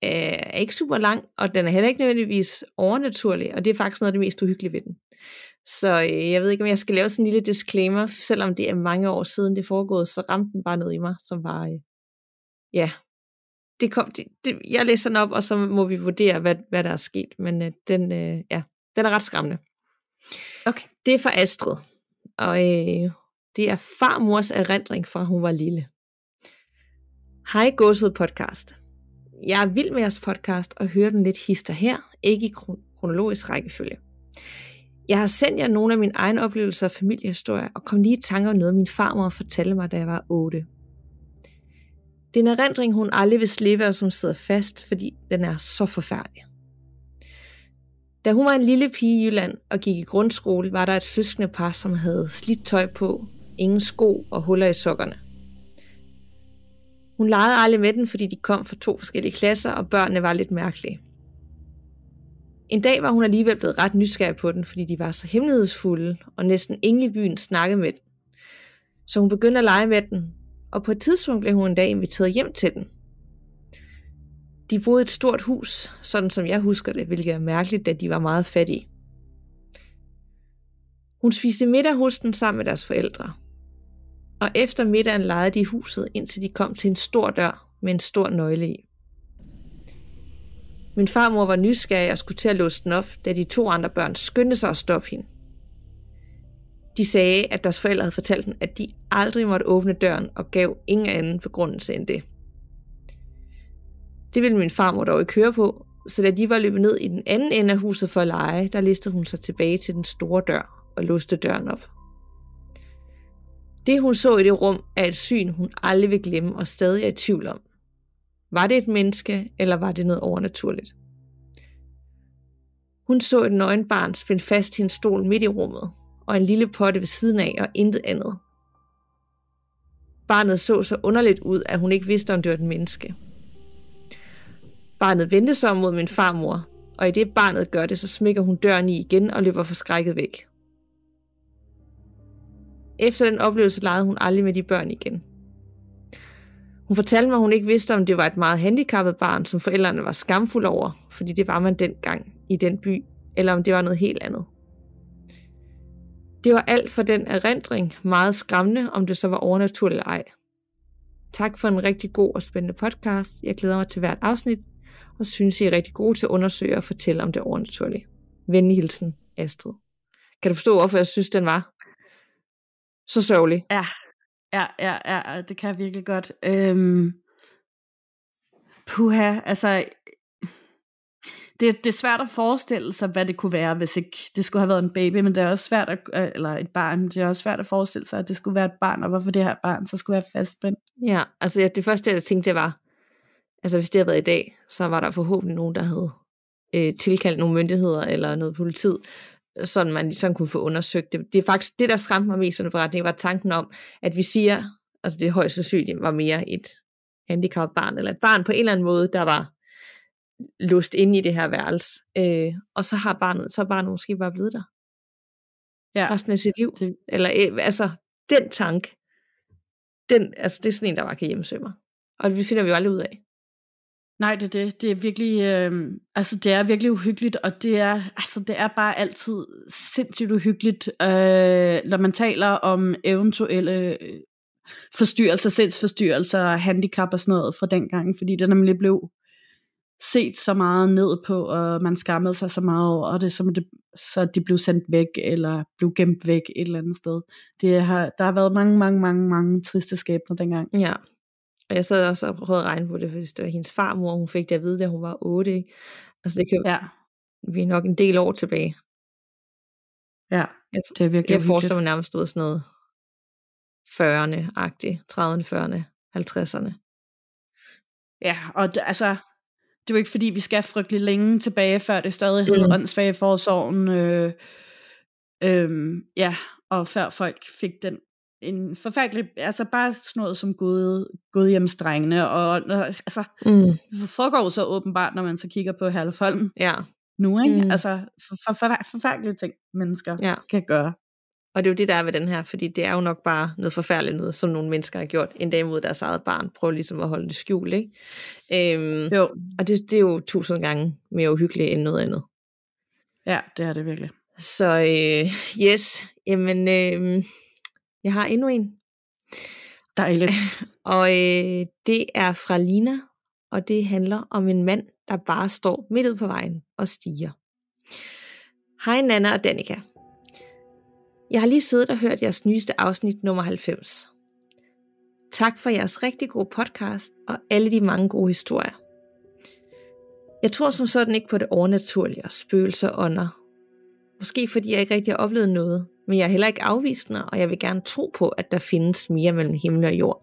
er ikke super lang, og den er heller ikke nødvendigvis overnaturlig, og det er faktisk noget af det mest uhyggelige ved den. Så jeg ved ikke, om jeg skal lave sådan en lille disclaimer, selvom det er mange år siden det foregået, så ramte den bare ned i mig, som var, jeg læser den op, og så må vi vurdere, hvad der er sket. Men den er ret skræmmende. Okay. Det er fra Astrid. Og det er farmors erindring fra, hun var lille. Hej Gåsehud podcast. Jeg er vild med jeres podcast, og hører den lidt hister her, ikke i kronologisk rækkefølge. Jeg har sendt jer nogle af mine egne oplevelser og familiehistorier, og kom lige i tanke om noget, min farmor fortalte mig, da jeg var 8. Det er en erindring, hun aldrig vil slippe, og som sidder fast, fordi den er så forfærdelig. Da hun var en lille pige i Jylland og gik i grundskole, var der et søskende par, som havde slidt tøj på, ingen sko og huller i sokkerne. Hun legede aldrig med den, fordi de kom fra 2 forskellige klasser, og børnene var lidt mærkelige. En dag var hun alligevel blevet ret nysgerrig på den, fordi de var så hemmelighedsfulde, og næsten ingen i byen snakkede med den. Så hun begyndte at lege med den, og på et tidspunkt blev hun en dag inviteret hjem til den. De boede i et stort hus, sådan som jeg husker det, hvilket er mærkeligt, da de var meget fattige. Hun spiste middag hos den sammen med deres forældre. Og efter middagen legede de i huset, indtil de kom til en stor dør med en stor nøgle i. Min farmor var nysgerrig og skulle til at låse den op, da de 2 andre børn skyndte sig at stoppe hende. De sagde, at deres forældre havde fortalt dem, at de aldrig måtte åbne døren og gav ingen anden begrundelse end det. Det ville min farmor dog ikke høre på, så da de var løbet ned i den anden ende af huset for at lege, der listede hun sig tilbage til den store dør og låste døren op. Det, hun så i det rum, er et syn, hun aldrig vil glemme og stadig er i tvivl om. Var det et menneske, eller var det noget overnaturligt? Hun så et nøgent barn spændt fast i en stol midt i rummet, og en lille potte ved siden af og intet andet. Barnet så underligt ud, at hun ikke vidste, om det var et menneske. Barnet vendte sig mod min farmor, og i det barnet gør det, så smækker hun døren i igen og løber forskrækket væk. Efter den oplevelse legede hun aldrig med de børn igen. Hun fortalte mig, at hun ikke vidste, om det var et meget handicappet barn, som forældrene var skamfulde over, fordi det var man dengang i den by, eller om det var noget helt andet. Det var alt for den erindring, meget skræmmende, om det så var overnaturligt eller ej. Tak for en rigtig god og spændende podcast. Jeg glæder mig til hvert afsnit, og synes, I er rigtig gode til at undersøge og fortælle om det overnaturlige. Venlig hilsen, Astrid. Kan du forstå, hvorfor jeg synes, den var så sørgelig? Ja, det kan jeg virkelig godt. Puha, altså... Det er svært at forestille sig, hvad det kunne være, hvis ikke det skulle have været en baby, men det er også svært at forestille sig, at det skulle være et barn, og hvorfor det her barn så skulle være fastspændt. Ja, altså det første, jeg tænkte, det var, altså hvis det havde været i dag, så var der forhåbentlig nogen, der havde tilkaldt nogle myndigheder eller noget politi, sådan man ligesom kunne få undersøgt det. Det er faktisk det, der skræmte mig mest med den beretning, var tanken om, at vi siger, altså det højst sandsynligt var mere et handicappet barn, eller et barn på en eller anden måde, der var lust inde i det her værelse, og så har barnet måske bare blevet der resten af sit liv, eller altså den tanke, altså det er sådan en, der bare kan hjemmesøge mig, og det finder vi jo aldrig ud af. Nej, det er virkelig, det er virkelig uhyggeligt, og det er bare altid sindssygt uhyggeligt, når man taler om eventuelle forstyrrelser, sindsforstyrrelser, handicap og sådan noget fra dengang, fordi det nemlig blev set så meget ned på, og man skammede sig så meget over det, så de blev sendt væk, eller blev gemt væk et eller andet sted. Der har været mange triste skæbner dengang. Ja, og jeg sad også og prøvede at regne på det, fordi det var hendes farmor, hun fik det at vide, da hun var 8, ikke? Altså det kan vi er nok en del år tilbage. Ja, det er virkelig. Jeg forestiller mig nærmest ud af sådan noget 40'erne-agtigt, 30'erne, 40'erne, 50'erne. Ja, og det er jo ikke fordi, vi skal frygtelig længe tilbage, før det stadig hed åndssvage forsorgen. Og før folk fik den en forfærdelig, bare sådan noget som godhjemsdrengene, og det foregår så åbenbart, når man så kigger på Herlufsholm nu, ikke? Forfærdelige ting, mennesker kan gøre. Og det er jo det, der er ved den her, fordi det er jo nok bare noget forfærdeligt noget, som nogle mennesker har gjort endda imod deres eget barn. Prøv ligesom at holde det skjult, ikke? Jo. Og det er jo 1000 gange mere uhyggeligt end noget andet. Ja, det er det virkelig. Så yes, jamen jeg har endnu en. Dejligt. Og det er fra Lina, og det handler om en mand, der bare står midt ud på vejen og stiger. Hej Nanna og Danica. Jeg har lige siddet og hørt jeres nyeste afsnit nummer 90. Tak for jeres rigtig gode podcast og alle de mange gode historier. Jeg tror som sådan ikke på det overnaturlige og spøgelser og ånder. Måske fordi jeg ikke rigtig har oplevet noget, men jeg er heller ikke afvisende, og jeg vil gerne tro på, at der findes mere mellem himmel og jord.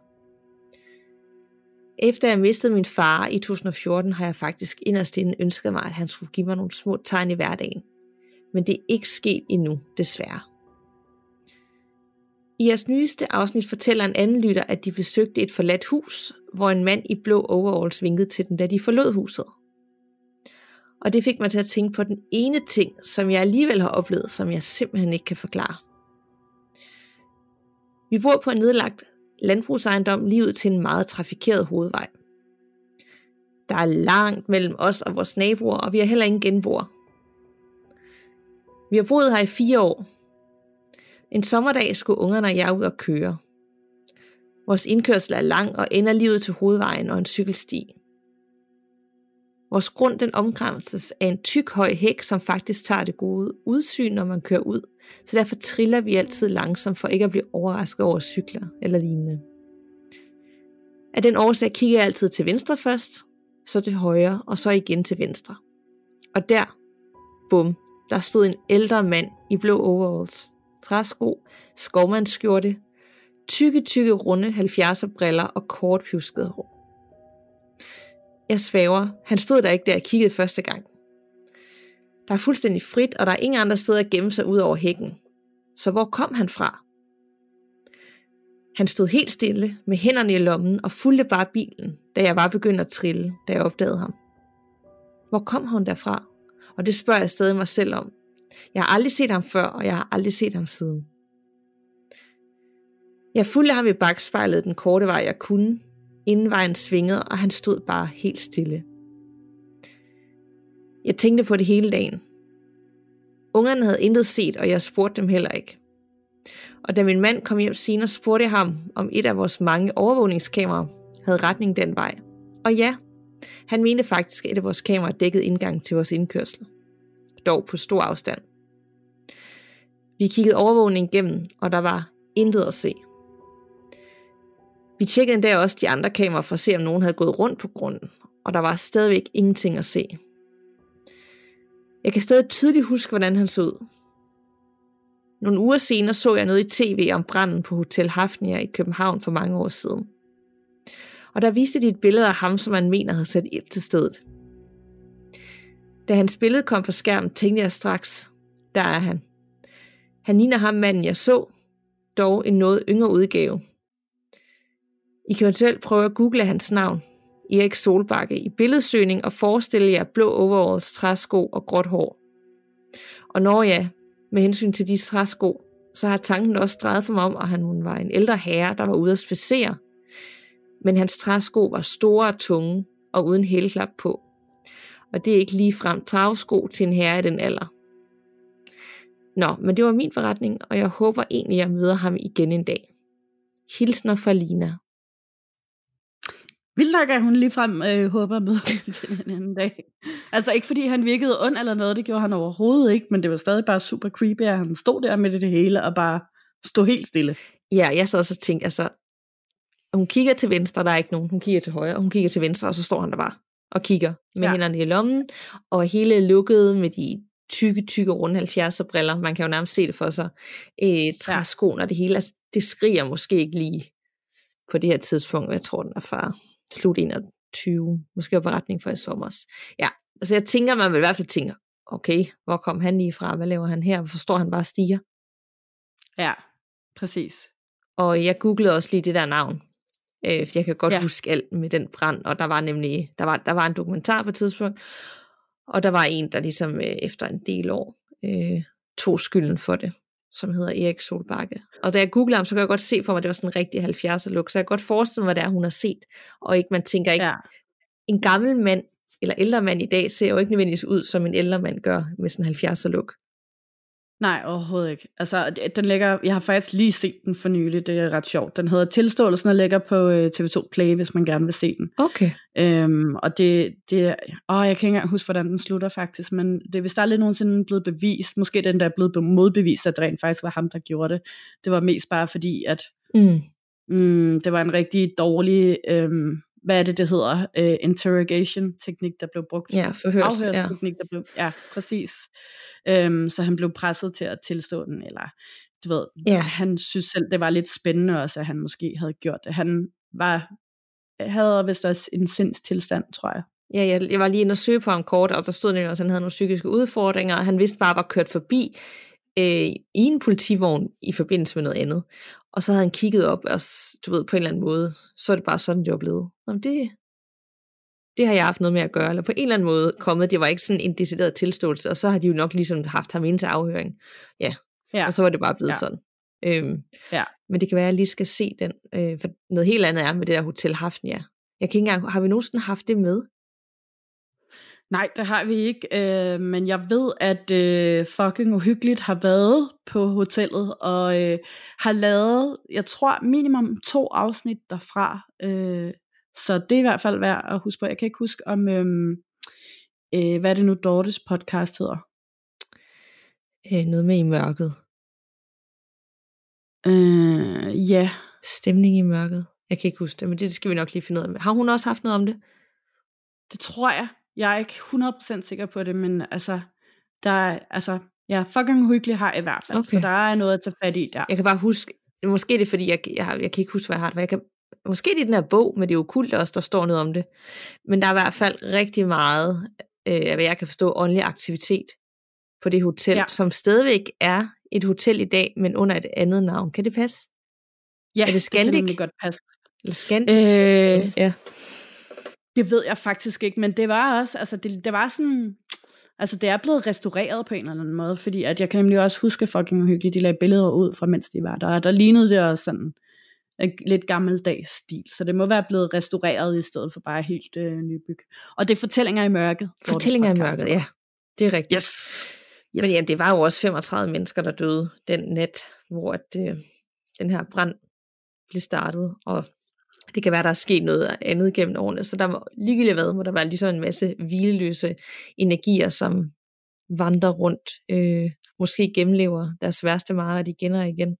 Efter jeg mistede min far i 2014, har jeg faktisk inderst inde ønsket mig, at han skulle give mig nogle små tegn i hverdagen. Men det er ikke sket endnu, desværre. I jeres nyeste afsnit fortæller en anden lytter, at de besøgte et forladt hus, hvor en mand i blå overalls vinkede til dem, da de forlod huset. Og det fik mig til at tænke på den ene ting, som jeg alligevel har oplevet, som jeg simpelthen ikke kan forklare. Vi bor på en nedlagt landbrugsejendom lige ud til en meget trafikeret hovedvej. Der er langt mellem os og vores naboer, og vi har heller ingen genboer. Vi har boet her i 4 år. En sommerdag skulle ungerne og jeg ud og køre. Vores indkørsel er lang og ender lige ud til hovedvejen og en cykelsti. Vores grund den omkranses af en tyk høj hæk, som faktisk tager det gode udsyn, når man kører ud, så derfor triller vi altid langsomt for ikke at blive overrasket over cykler eller lignende. Af den årsag kigger jeg altid til venstre først, så til højre og så igen til venstre. Og der, bum, der stod en ældre mand i blå overalls, træsko, skovmandsskjorte, tykke, runde 70'er-briller og kort pjusket hår. Jeg svæver, han stod der ikke, da jeg kiggede første gang. Der er fuldstændig frit, og der er ingen andre steder at gemme sig ud over hækken. Så hvor kom han fra? Han stod helt stille, med hænderne i lommen og fulgte bare bilen, da jeg var begyndt at trille, da jeg opdagede ham. Hvor kom han derfra? Og det spørger jeg stadig mig selv om. Jeg har aldrig set ham før, og jeg har aldrig set ham siden. Jeg fulgte ham i bagspejlet den korte vej, jeg kunne. Inden vejen svingede, og han stod bare helt stille. Jeg tænkte på det hele dagen. Ungerne havde intet set, og jeg spurgte dem heller ikke. Og da min mand kom hjem senere, spurgte jeg ham, om et af vores mange overvågningskameraer havde retning den vej. Og ja, han mente faktisk, at et af vores kameraer dækkede indgangen til vores indkørsel. Dog på stor afstand. Vi kiggede overvågningen igennem, og der var intet at se. Vi tjekkede endda også de andre kameraer for at se, om nogen havde gået rundt på grunden, og der var stadigvæk ingenting at se. Jeg kan stadig tydeligt huske, hvordan han så ud. Nogle uger senere så jeg noget i tv om branden på Hotel Hafnia i København for mange år siden. Og der viste de et billede af ham, som man mener havde sat ild til stedet. Da hans billede kom på skærmen, tænkte jeg straks, der er han. Han ligner ham manden, jeg så, dog en noget yngre udgave. I kan eventuelt prøve at google hans navn, Erik Solbakke, i billedsøgning og forestille jer blå overalls, træsko og gråt hår. Og når jeg, med hensyn til de træsko, så har tanken også drejet for mig om, at han var en ældre herre, der var ude at spacere. Men hans træsko var store og tunge og uden hælklap på. Og det er ikke ligefrem travsko til en herre i den alder. Nå, men det var min forretning, og jeg håber egentlig, at jeg møder ham igen en dag. Hilsner fra Lina. Vildt nok, at hun ligefrem håber at møde ham en anden dag. Altså ikke fordi han virkede ond eller noget, det gjorde han overhovedet ikke, men det var stadig bare super creepy, at han stod der med det hele og bare stod helt stille. Ja, jeg sad også og tænkte, altså, hun kigger til venstre, der er ikke nogen, hun kigger til højre, og hun kigger til venstre, og så står han der bare og kigger med hænderne i lommen, og hele lukket med de tykke, runde 70'er briller, man kan jo nærmest se det for sig, træskoen og det hele, altså, det skriger måske ikke lige på det her tidspunkt, jeg tror, den er fra slut 21, måske var beretning for i sommer. Ja, altså jeg tænker, man vil i hvert fald tænke, okay, hvor kom han lige fra, hvad laver han her, hvorfor står han bare stiger? Ja, præcis. Og jeg googlede også lige det der navn, jeg kan godt huske alt med den brand, og der var nemlig, der var en dokumentar på et tidspunkt, og der var en, der ligesom efter en del år tog skylden for det, som hedder Erik Solbakke. Og da jeg googlede ham, så kan jeg godt se for mig, at det var sådan en rigtig 70'er look, så jeg kan godt forestille mig, hvad det er, hun har set, og ikke, man tænker ikke, en gammel mand, eller ældre mand i dag, ser jo ikke nødvendigvis ud, som en ældre mand gør med sådan en 70'er look. Nej, overhovedet ikke. Altså, den ligger, jeg har faktisk lige set den for nylig, det er ret sjovt. Den hedder Tilståelsen og ligger på TV2 Play, hvis man gerne vil se den. Okay. Og det jeg kan ikke engang huske, hvordan den slutter faktisk, men det er vist aldrig nogensinde blevet bevist. Måske den, der er blevet modbevist, at det rent faktisk var ham, der gjorde det. Det var mest bare fordi, at det var en rigtig dårlig, hvad er det, det hedder? Interrogation-teknik, der blev brugt. Ja, forhørsteknik, der blev... Ja, præcis. Så han blev presset til at tilstå den, eller du ved, han synes selv, det var lidt spændende også, at han måske havde gjort det. Han havde vist også en sindstilstand, tror jeg. Ja, jeg var lige inde og søge på ham kort, og der stod nemlig også, at han havde nogle psykiske udfordringer, og han vidste bare, at han var kørt forbi i en politivogn i forbindelse med noget andet. Og så havde han kigget op, og du ved, på en eller anden måde, så er det bare sådan, det var blevet. Jamen det har jeg haft noget med at gøre, eller på en eller anden måde kommet, det var ikke sådan en decideret tilståelse, og så har de jo nok ligesom haft ham ind til afhøring. Ja. Og så var det bare blevet sådan. Men det kan være, at jeg lige skal se den, for noget helt andet er med det der Hotel Hafnia. Jeg kan ikke engang, har vi nogensinde haft det med? Nej, det har vi ikke, men jeg ved, at Fucking Uhyggeligt har været på hotellet, og har lavet, jeg tror, minimum 2 afsnit derfra, så det er i hvert fald værd at huske på. Jeg kan ikke huske om, hvad er det nu, Dortes podcast hedder? Noget med i mørket. Ja. Stemning i mørket. Jeg kan ikke huske det, men det skal vi nok lige finde ud af. Har hun også haft noget om det? Det tror jeg. Jeg er ikke 100% sikker på det, men altså, der er, altså, Fucking Hyggelig har i hvert fald, så der er noget at tage fat i der. Jeg kan bare huske, Måske er det, fordi jeg kan ikke huske, hvad jeg har det. Måske det er den her bog, men det er jo kult også, der står noget om det. Men der er i hvert fald rigtig meget, hvad jeg kan forstå, åndelig aktivitet på det hotel, som stadigvæk er et hotel i dag, men under et andet navn. Kan det passe? Ja, er det Scandic? Det kan det godt passe. Eller Scandic? Ja. Det ved jeg faktisk ikke, men det var også, altså det var sådan... Altså, det er blevet restaureret på en eller anden måde, fordi at jeg kan nemlig også huske fucking hyggeligt, de lagde billeder ud fra, mens de var der, og der lignede det også sådan en lidt gammeldags stil, så det må være blevet restaureret i stedet for bare helt nybyg. Og det er Fortællinger i mørket. Fortællinger i mørket, ja. Det er rigtigt. Yes. Men jamen, det var jo også 35 mennesker, der døde den nat, hvor den her brand blev startet, og det kan være, der er sket noget andet gennem årene, så der må, ligegyldigt hvad, må der være ligesom en masse hvileløse energier, som vandrer rundt, måske gennemlever deres værste mareridt igen og igen.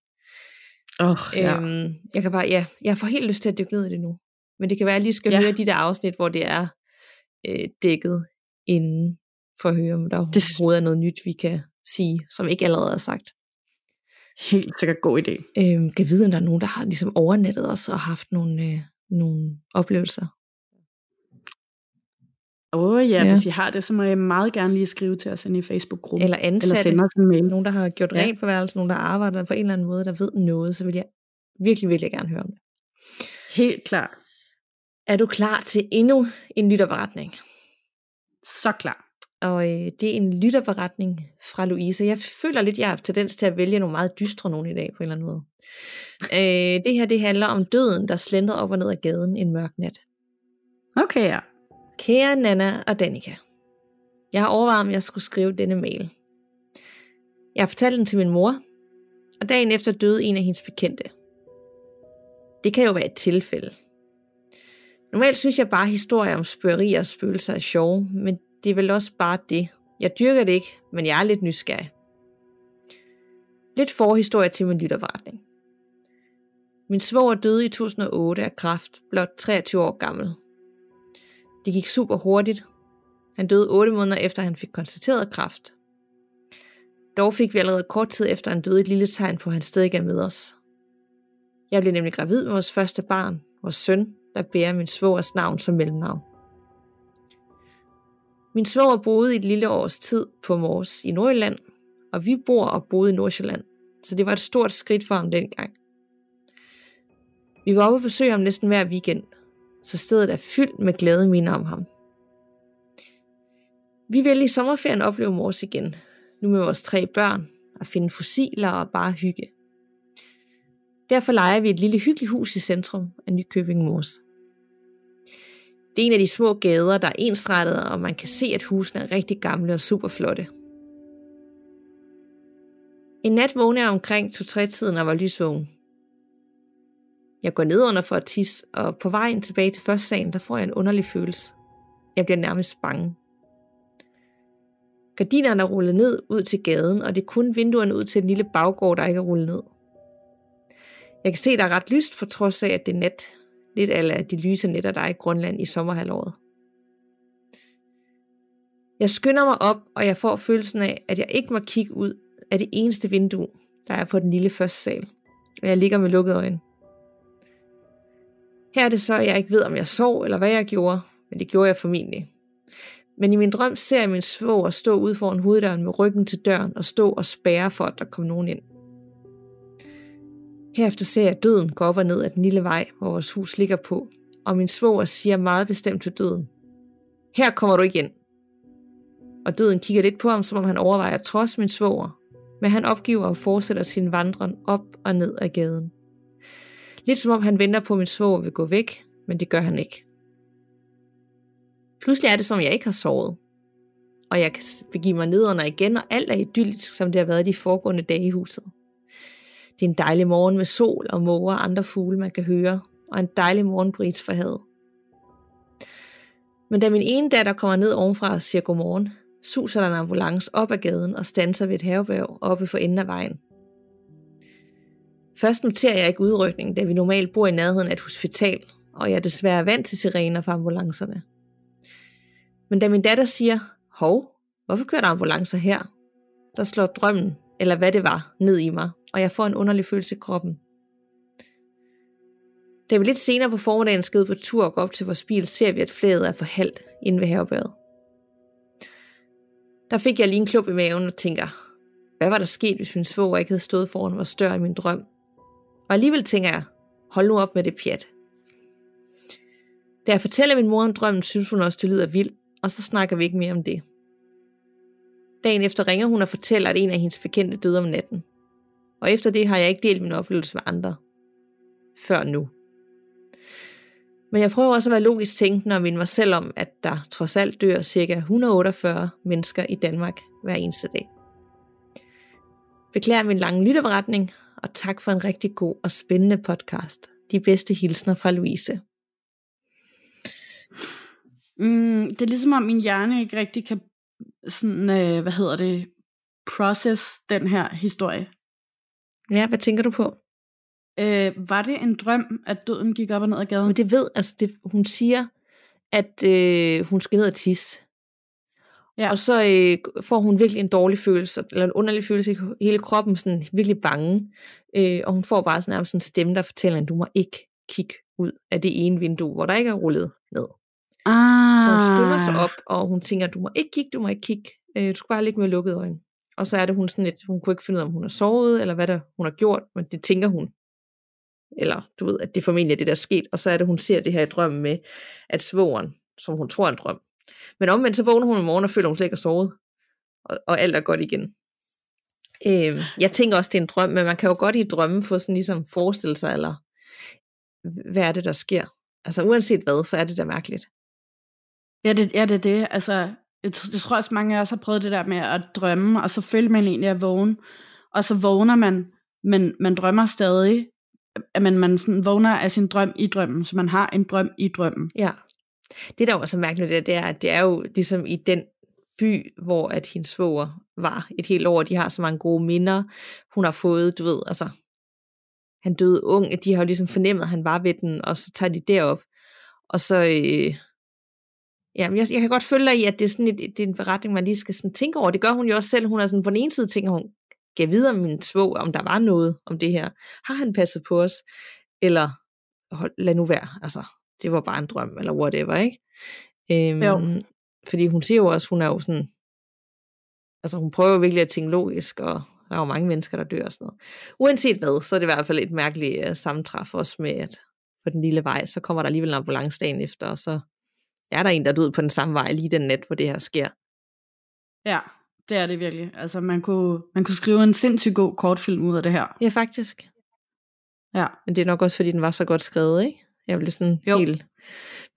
Jeg kan bare, jeg får helt lyst til at dykke ned i det nu, men det kan være, at jeg lige skal høre de der afsnit, hvor det er dækket inden, for at høre, om der overhovedet er noget nyt, vi kan sige, som ikke allerede er sagt. Helt sikkert god idé. Kan vide, om der er nogen, der har ligesom overnattet os og haft nogle oplevelser. Hvis I har det, så må jeg meget gerne lige skrive til os i Facebook-gruppen. Eller ansatte. Eller sende mail. Nogen, der har gjort rent på værelsen, nogen, der arbejder på en eller anden måde, der ved noget, så vil jeg virkelig gerne høre om det. Helt klart. Er du klar til endnu en lytterberetning? Så klar. Og det er en lytterberetning fra Louise. Jeg føler lidt, jeg har tendens til at vælge nogle meget dystre nogen i dag, på en eller anden måde. Det her, det handler om døden, der slendrede op og ned ad gaden en mørk nat. Okay, ja. Kære Nanna og Danica. Jeg har overvejet, om jeg skulle skrive denne mail. Jeg fortalte den til min mor, og dagen efter døde en af hendes bekendte. Det kan jo være et tilfælde. Normalt synes jeg bare, historier om spøgerier og spøgelser er sjove, men det er vel også bare det. Jeg dyrker det ikke, men jeg er lidt nysgerrig. Lidt forhistorie til min lytterberetning. Min svoger døde i 2008 af kræft, blot 23 år gammel. Det gik super hurtigt. Han døde 8 måneder efter, han fik konstateret kræft. Dog fik vi allerede kort tid efter, han døde et lille tegn på, at han stadig er med os. Jeg blev nemlig gravid med vores første barn, vores søn, der bærer min svogers navn som mellemnavn. Min svoger boede i et lille års tid på Mors i Nordjylland, og vi bor og boede i Nordsjælland, så det var et stort skridt for ham dengang. Vi var oppe og besøge ham næsten hver weekend, så stedet er fyldt med glade minder om ham. Vi ville i sommerferien opleve Mors igen, nu med vores 3 børn, og finde fossiler og bare hygge. Derfor lejer vi et lille hyggeligt hus i centrum af Nykøbing Mors. Det er en af de små gader, der er ensrettet, og man kan se, at husene er rigtig gamle og superflotte. En nat vågner jeg omkring 2-3-tiden og var lysvågen. Jeg går nedunder for at tisse, og på vejen tilbage til første salen, der får jeg en underlig følelse. Jeg bliver nærmest bange. Gardinerne er rullet ned ud til gaden, og det er kun vinduerne ud til den lille baggård, der ikke er rullet ned. Jeg kan se, der er ret lyst, på trods af, at det er nat. Lidt ala de lyse nætter, der er i Grønland i sommerhalvåret. Jeg skynder mig op, og jeg får følelsen af, at jeg ikke må kigge ud af det eneste vindue, der er på den lille første sal, og jeg ligger med lukkede øjne. Her er det så, at jeg ikke ved, om jeg sov eller hvad jeg gjorde, men det gjorde jeg formentlig. Men i min drøm ser jeg min svoger stå ude foran hoveddøren med ryggen til døren og stå og spærre for, at der kom nogen ind. Herefter ser jeg, at døden går op og ned ad den lille vej, hvor vores hus ligger på, og min svoger siger meget bestemt til døden: "Her kommer du ikke ind." Og døden kigger lidt på ham, som om han overvejer at trodse min svoger, men han opgiver og fortsætter sin vandren op og ned ad gaden. Lidt som om han venter på, at min svoger vil gå væk, men det gør han ikke. Pludselig er det, som om jeg ikke har sovet, og jeg kan begive mig nedunder igen, og alt er idyllisk, som det har været de foregående dage i huset. Det er en dejlig morgen med sol og måger og andre fugle, man kan høre, og en dejlig morgenbris fra havet. Men da min ene datter kommer ned ovenfra og siger godmorgen, suser der en ambulance op ad gaden og standser ved et havebjerg oppe for enden af vejen. Først noterer jeg ikke udrykningen, da vi normalt bor i nærheden af et hospital, og jeg er desværre vant til sirener fra ambulancerne. Men da min datter siger, hov, hvorfor kører der ambulancer her? Der slår drømmen, eller hvad det var, ned i mig, og jeg får en underlig følelse i kroppen, Da vi lidt senere på formiddagen skal ud på tur og gå op til vores bil, ser vi, at flaget er for halvt inde ved haverbøjet. Der fik jeg lige en klub i maven og tænker, hvad var der sket, hvis min svoger ikke havde stået foran vores dør i min drøm? Og alligevel tænker jeg, hold nu op med det pjat. Da jeg fortæller min mor om drømmen, synes hun også, det lyder vildt, og så snakker vi ikke mere om det. Dagen efter ringer hun og fortæller, at en af hendes bekendte døde om natten. Og efter det har jeg ikke delt min oplevelse med andre. Før nu. Men jeg prøver også at være logisk tænkende og minde mig selv om, at der trods alt dør ca. 148 mennesker i Danmark hver eneste dag. Beklager min lange lytteberetning, og tak for en rigtig god og spændende podcast. De bedste hilsner fra Louise. Det er ligesom om min hjerne ikke rigtig kan sådan, process den her historie. Ja, hvad tænker du på? Var det en drøm, at døden gik op og ned ad gaden? Men det ved, altså det, hun siger, at hun skal ned og tisse. Ja. Og så får hun virkelig en dårlig følelse, eller en underlig følelse i hele kroppen, sådan virkelig bange. Og hun får bare sådan nærmest en stemme, der fortæller, at du må ikke kigge ud af det ene vindue, hvor der ikke er rullet ned. Ah. Så hun skynder sig op, og hun tænker, du må ikke kigge, du må ikke kigge. Du skal bare ligge med lukkede øjne. Og så er det hun sådan lidt, hun kunne ikke finde ud af, om hun har sovet, eller hvad der hun har gjort, men det tænker hun. Eller du ved, at det formentlig er det, der er sket. Og så er det, hun ser det her i drømmen med, at svogeren, som hun tror er en drøm. Men omvendt, så vågner hun i morgen og føler, hun slet ikke har sovet. Og alt er godt igen. Jeg tænker også, det er en drøm, men man kan jo godt i drømmen få sådan ligesom forestille sig, eller hvad er det, der sker? Altså uanset hvad, så er det da mærkeligt. Ja, det er det. Altså, jeg tror også, mange af os har prøvet det der med at drømme, og så føler man egentlig at vågne. Og så vågner man, men man drømmer stadig. At man sådan vågner af sin drøm i drømmen, så man har en drøm i drømmen. Ja, det der var så mærkeligt, det er, at det er jo ligesom i den by, hvor at hendes svoger var et helt år, de har så mange gode minder, hun har fået, du ved, altså, han døde ung, at de har jo ligesom fornemmet, at han var ved den, og så tager de derop, og så, jeg kan godt følge dig i, at det er sådan det er en beretning, man lige skal sådan tænke over, det gør hun jo også selv, hun er sådan, på den ene side tænker hun, gav videre om min svoger, om der var noget om det her. Har han passet på os? Eller, lad nu være. Altså, det var bare en drøm, eller whatever, ikke? Fordi hun siger jo også, hun er jo sådan, altså hun prøver virkelig at tænke logisk, og der er jo mange mennesker, der dør og sådan noget. Uanset hvad, så er det i hvert fald et mærkeligt sammentræf også med, at på den lille vej, så kommer der alligevel en ambulance dagen efter, og så er der en, der er død på den samme vej, lige den nat, hvor det her sker. Ja. Det er det virkelig. Altså, man kunne skrive en sindssygt god kortfilm ud af det her. Ja, faktisk. Ja. Men det er nok også, fordi den var så godt skrevet, ikke? Jeg blev sådan helt...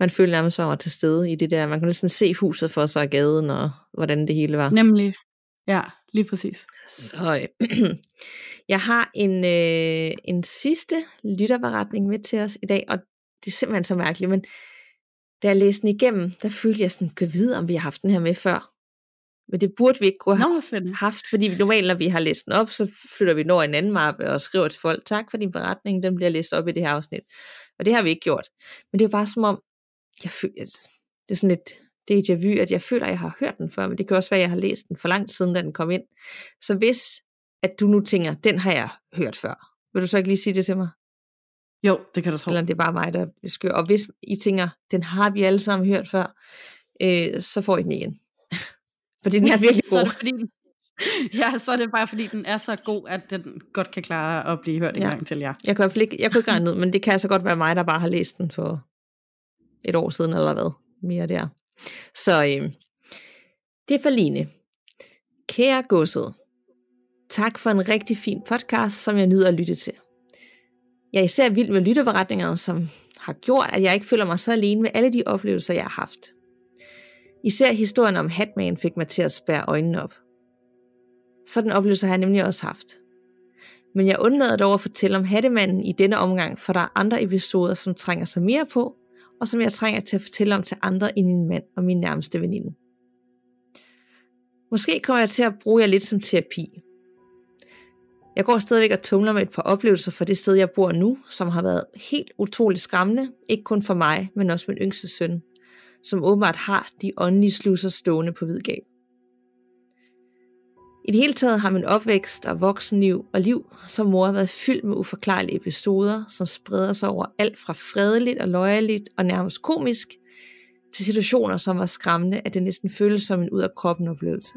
Man følte nærmest, at man var til stede i det der. Man kunne sådan se huset for sig og gaden, og hvordan det hele var. Nemlig. Ja, lige præcis. Så jeg har en sidste lytterberetning med til os i dag, og det er simpelthen så mærkeligt, men da jeg læste den igennem, der følte jeg sådan, kan vide, om vi har haft den her med før. Men det burde vi ikke kunne have haft, fordi normalt, når vi har læst den op, så flytter vi den over i en anden mappe og skriver til folk, tak for din beretning, den bliver læst op i det her afsnit. Og det har vi ikke gjort. Men det er bare som om, jeg føler, det er sådan lidt déjà vu, at jeg føler, at jeg har hørt den før, men det kan også være, at jeg har læst den for langt siden, da den kom ind. Så hvis at du nu tænker, den har jeg hørt før, vil du så ikke lige sige det til mig? Jo, det kan du tro. Eller det er bare mig, der er skør. Og hvis I tænker, den har vi alle sammen hørt før, så får I den igen. Fordi den er virkelig god. Så er det bare fordi, den er så god, at den godt kan klare at blive hørt en gang til jer. Jeg kunne ikke regne ud, men det kan altså godt være mig, der bare har læst den for et år siden, eller hvad mere der. Så det er for Line. Kære Gåsehud, tak for en rigtig fin podcast, som jeg nyder at lytte til. Jeg er især vild med lytteberetninger, som har gjort, at jeg ikke føler mig så alene med alle de oplevelser, jeg har haft. Især historien om Hatman fik mig til at spærre øjnene op. Sådan oplevelser har jeg nemlig også haft. Men jeg undlader dog at fortælle om Hattemanden i denne omgang, for der er andre episoder, som trænger sig mere på, og som jeg trænger til at fortælle om til andre end min mand og min nærmeste veninde. Måske kommer jeg til at bruge jer lidt som terapi. Jeg går stadigvæk og tumler med et par oplevelser fra det sted, jeg bor nu, som har været helt utroligt skræmmende, ikke kun for mig, men også min yngste søn, som åbenbart har de åndelige slusser stående på hvid gab. I det hele taget har min opvækst og voksenliv og liv som mor været fyldt med uforklarlige episoder, som spreder sig over alt fra fredeligt og løjeligt og nærmest komisk, til situationer, som var skræmmende, at det næsten føles som en ud-af-kroppen-oplevelse.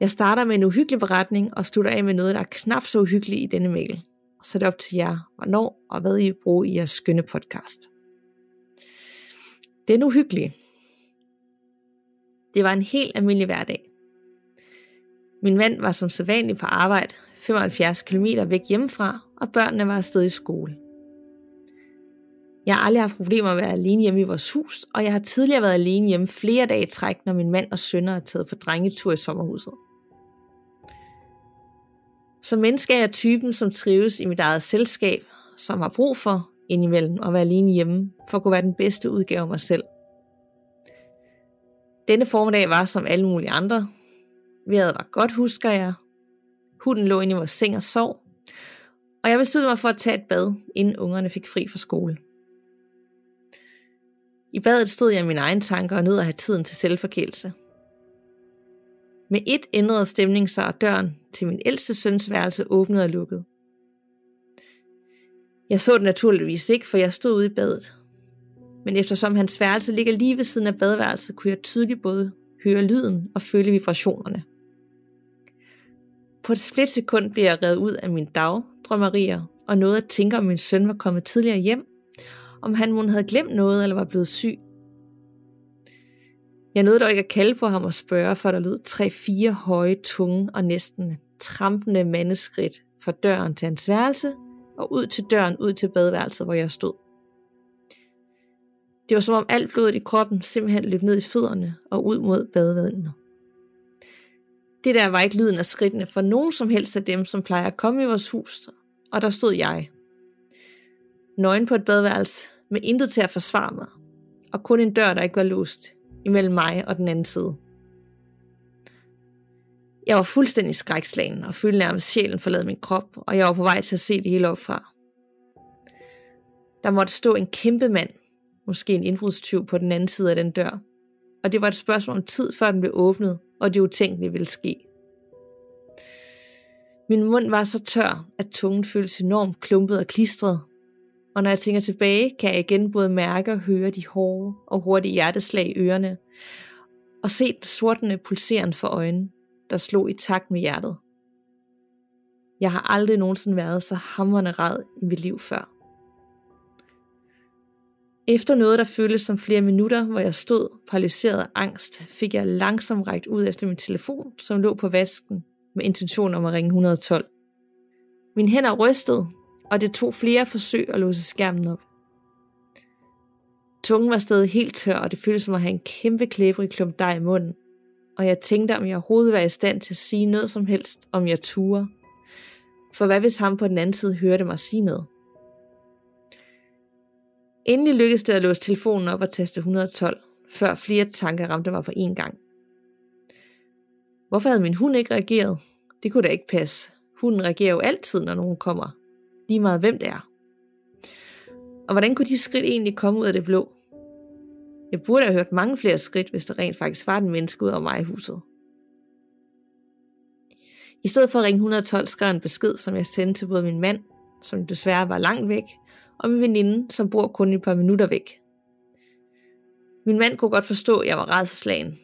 Jeg starter med en uhyggelig beretning og slutter af med noget, der er knap så uhyggeligt i denne mail. Så er det op til jer, hvornår og hvad I bruger i jeres skønne podcast. Den uhyggelige. Det var en helt almindelig hverdag. Min mand var som sædvanligt på arbejde, 75 km væk hjemmefra, og børnene var afsted i skole. Jeg har aldrig haft problemer med at være alene hjemme i vores hus, og jeg har tidligere været alene hjemme flere dage i træk, når min mand og sønner er taget på drengetur i sommerhuset. Som menneske er jeg typen, som trives i mit eget selskab, som har brug for indimellem at være alene hjemme, for at kunne være den bedste udgave af mig selv. Denne formiddag var som alle mulige andre. Vejret var godt, husker jeg. Hunden lå inde i vores seng og sov, og jeg besluttede mig for at tage et bad, inden ungerne fik fri fra skole. I badet stod jeg i mine egne tanker og nød at have tiden til selvforkælelse. Med et ændrede stemning sig, og døren til min ældste søns værelse åbnede og lukkede. Jeg så det naturligvis ikke, for jeg stod ude i badet. Men eftersom hans værelse ligger lige ved siden af badeværelset, kunne jeg tydeligt både høre lyden og føle vibrationerne. På et splitsekund blev jeg revet ud af mine dagdrømmerier, og nåede at tænke, om min søn var kommet tidligere hjem, om han måske havde glemt noget eller var blevet syg. Jeg nåede dog ikke at kalde på ham og spørge, for der lød 3-4 høje, tunge og næsten trampende mandeskridt fra døren til hans værelse og ud til døren ud til badeværelset, hvor jeg stod. Det var som om alt blodet i kroppen simpelthen løb ned i fødderne og ud mod badevandet. Det der var ikke lyden af skridtene for nogen som helst af dem, som plejer at komme i vores hus, og der stod jeg. Nøgen på et badeværelse med intet til at forsvare mig, og kun en dør, der ikke var låst imellem mig og den anden side. Jeg var fuldstændig skrækslagen og følte nærmest sjælen forlade min krop, og jeg var på vej til at se det hele opfra. Der måtte stå en kæmpe mand, måske en indbrudstyv, på den anden side af den dør, og det var et spørgsmål om tid, før den blev åbnet, og det utænkelige ville ske. Min mund var så tør, at tungen føltes enormt klumpet og klistret, og når jeg tænker tilbage, kan jeg igen både mærke og høre de hårde og hurtige hjerteslag i ørerne, og se den sortende pulseren for øjnene, der slog i takt med hjertet. Jeg har aldrig nogensinde været så hamrende ræd i mit liv før. Efter noget, der føltes som flere minutter, hvor jeg stod paralyseret af angst, fik jeg langsomt rakt ud efter min telefon, som lå på vasken, med intention om at ringe 112. Mine hænder rystede, og det tog flere forsøg at låse skærmen op. Tungen var stadig helt tør, og det føltes som at have en kæmpe klæbrig klump dej i munden, og jeg tænkte, om jeg overhovedet var i stand til at sige noget som helst, om jeg turde. For hvad hvis ham på den anden side hørte mig sige noget? Endelig lykkedes det at låse telefonen op og taste 112, før flere tanker ramte mig på én gang. Hvorfor havde min hund ikke reageret? Det kunne da ikke passe. Hunden reagerer jo altid, når nogen kommer. Lige meget hvem det er. Og hvordan kunne de skridt egentlig komme ud af det blå? Jeg burde have hørt mange flere skridt, hvis der rent faktisk var en menneske ud over mig i huset. I stedet for at ringe 112 skrev jeg en besked, som jeg sendte til både min mand, som desværre var langt væk, og min veninde, som bor kun et par minutter væk. Min mand kunne godt forstå, at jeg var rædselsslagen,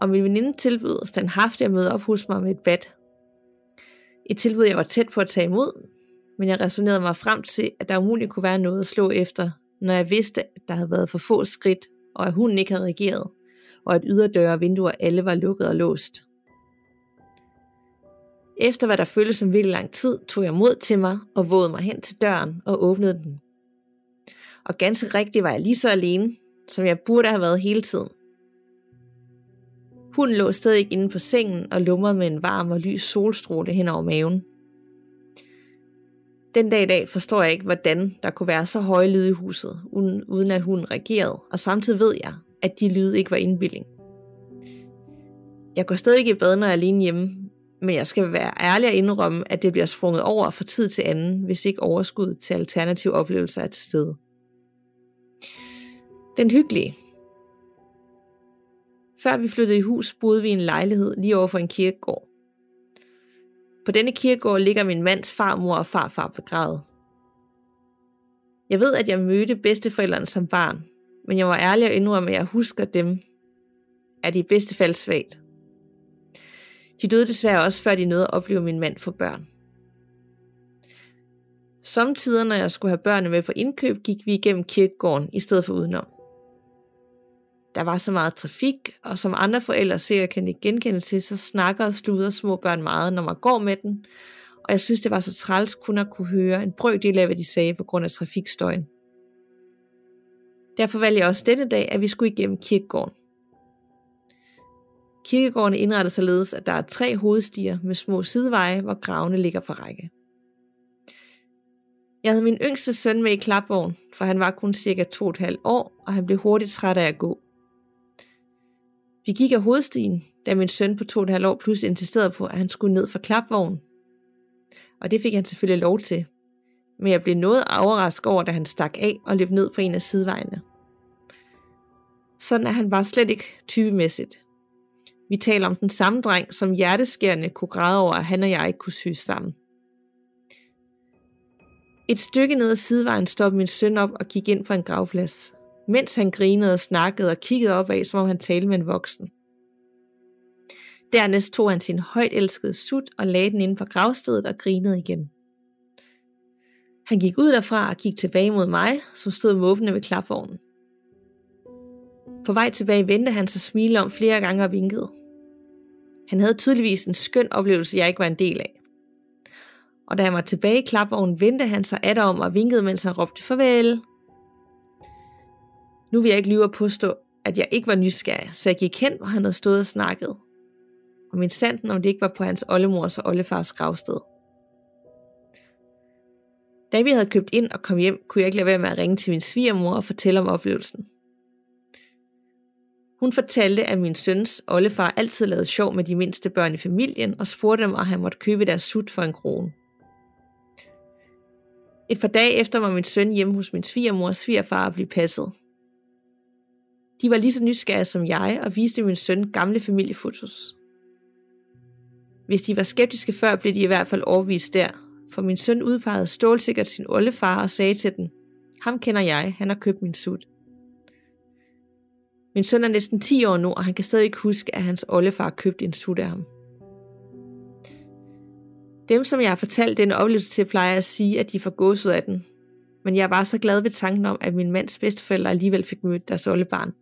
og min veninde tilbød standhaftigt at møde op hos mig med et bad. Et tilbud, jeg var tæt på at tage imod, men jeg resonerede mig frem til, at der umuligt kunne være noget at slå efter, når jeg vidste, at der havde været for få skridt, og at hunden ikke havde reageret, og at yderdøre og vinduer alle var lukket og låst. Efter hvad der føltes som virkelig lang tid, tog jeg mod til mig og vågede mig hen til døren og åbnede den. Og ganske rigtigt var jeg lige så alene, som jeg burde have været hele tiden. Hunden lå stadig inde på sengen og lumrede med en varm og lys solstråle hen over maven. Den dag i dag forstår jeg ikke, hvordan der kunne være så høje lyde i huset, uden at hunden reagerede, og samtidig ved jeg, at de lyde ikke var indbildning. Jeg går stadig i bad, når jeg er alene hjemme, men jeg skal være ærlig og indrømme, at det bliver sprunget over fra tid til anden, hvis ikke overskud til alternative oplevelser er til stede. Den hyggelige. Før vi flyttede i hus, boede vi i en lejlighed lige overfor en kirkegård. På denne kirkegård ligger min mands farmor og farfar begravet. Jeg ved, at jeg mødte bedsteforældrene som barn, men jeg var ærlig og indrømme, at jeg husker dem, at de i bedste fald svagt. De døde desværre også, før de nåede at opleve min mand for børn. Sommetider, når jeg skulle have børnene med på indkøb, gik vi igennem kirkegården i stedet for udenom. Der var så meget trafik, og som andre forældre sikkert kan genkende til, så snakker og sluder små børn meget, når man går med den, og jeg synes, det var så træls kun at kunne høre en brøkdel af, hvad de sagde på grund af trafikstøjen. Derfor valgte jeg også denne dag, at vi skulle igennem kirkegården. Kirkegården er indrettet således, at der er 3 hovedstier med små sideveje, hvor gravene ligger på række. Jeg havde min yngste søn med i klapvogn, for han var kun cirka 2,5 år, og han blev hurtigt træt af at gå. Vi gik af hovedstien, da min søn på 2,5 år pludselig insisterede på, at han skulle ned fra klapvognen. Og det fik han selvfølgelig lov til. Men jeg blev noget overrasket over, da han stak af og løb ned på en af sidevejene. Sådan er han bare slet ikke typemæssigt. Vi taler om den samme dreng, som hjerteskærende kunne græde over, at han og jeg ikke kunne syes sammen. Et stykke ned ad sidevejen stoppede min søn op og gik ind på en gravplads, mens han grinede og snakkede og kiggede opad, som om han talte med en voksen. Dernæst tog han sin højt elskede sut og lagde den inde på gravstedet og grinede igen. Han gik ud derfra og gik tilbage mod mig, som stod måbende ved klapvognen. På vej tilbage vendte han sig smilende om flere gange og vinkede. Han havde tydeligvis en skøn oplevelse, jeg ikke var en del af. Og da han var tilbage i klapvognen, vendte han sig atter om og vinkede, mens han råbte farvel. Nu vil jeg ikke lyve og påstå, at jeg ikke var nysgerrig, så jeg gik hen, hvor han havde stået og snakket. Og min sanden, om det ikke var på hans oldemors og oldefars gravsted. Da vi havde købt ind og kom hjem, kunne jeg ikke lade være med at ringe til min svigermor og fortælle om oplevelsen. Hun fortalte, at min søns oldefar altid lavede sjov med de mindste børn i familien og spurgte dem, om han måtte købe deres sut for 1 krone. Et par dage efter var min søn hjemme hos min svigermor og svigerfar og blev passet. De var lige så nysgerrige som jeg og viste min søn gamle familiefotos. Hvis de var skeptiske før, blev de i hvert fald overbevist der, for min søn udpegede stålsikkert sin oldefar og sagde til den, ham kender jeg, han har købt min sut. Min søn er næsten 10 år nu, og han kan stadig ikke huske, at hans oldefar købte en sut af ham. Dem, som jeg har fortalt denne oplevelse til, plejer at sige, at de får gåsehud af den. Men jeg var så glad ved tanken om, at min mands bedsteforældre alligevel fik mødt deres oldebarn.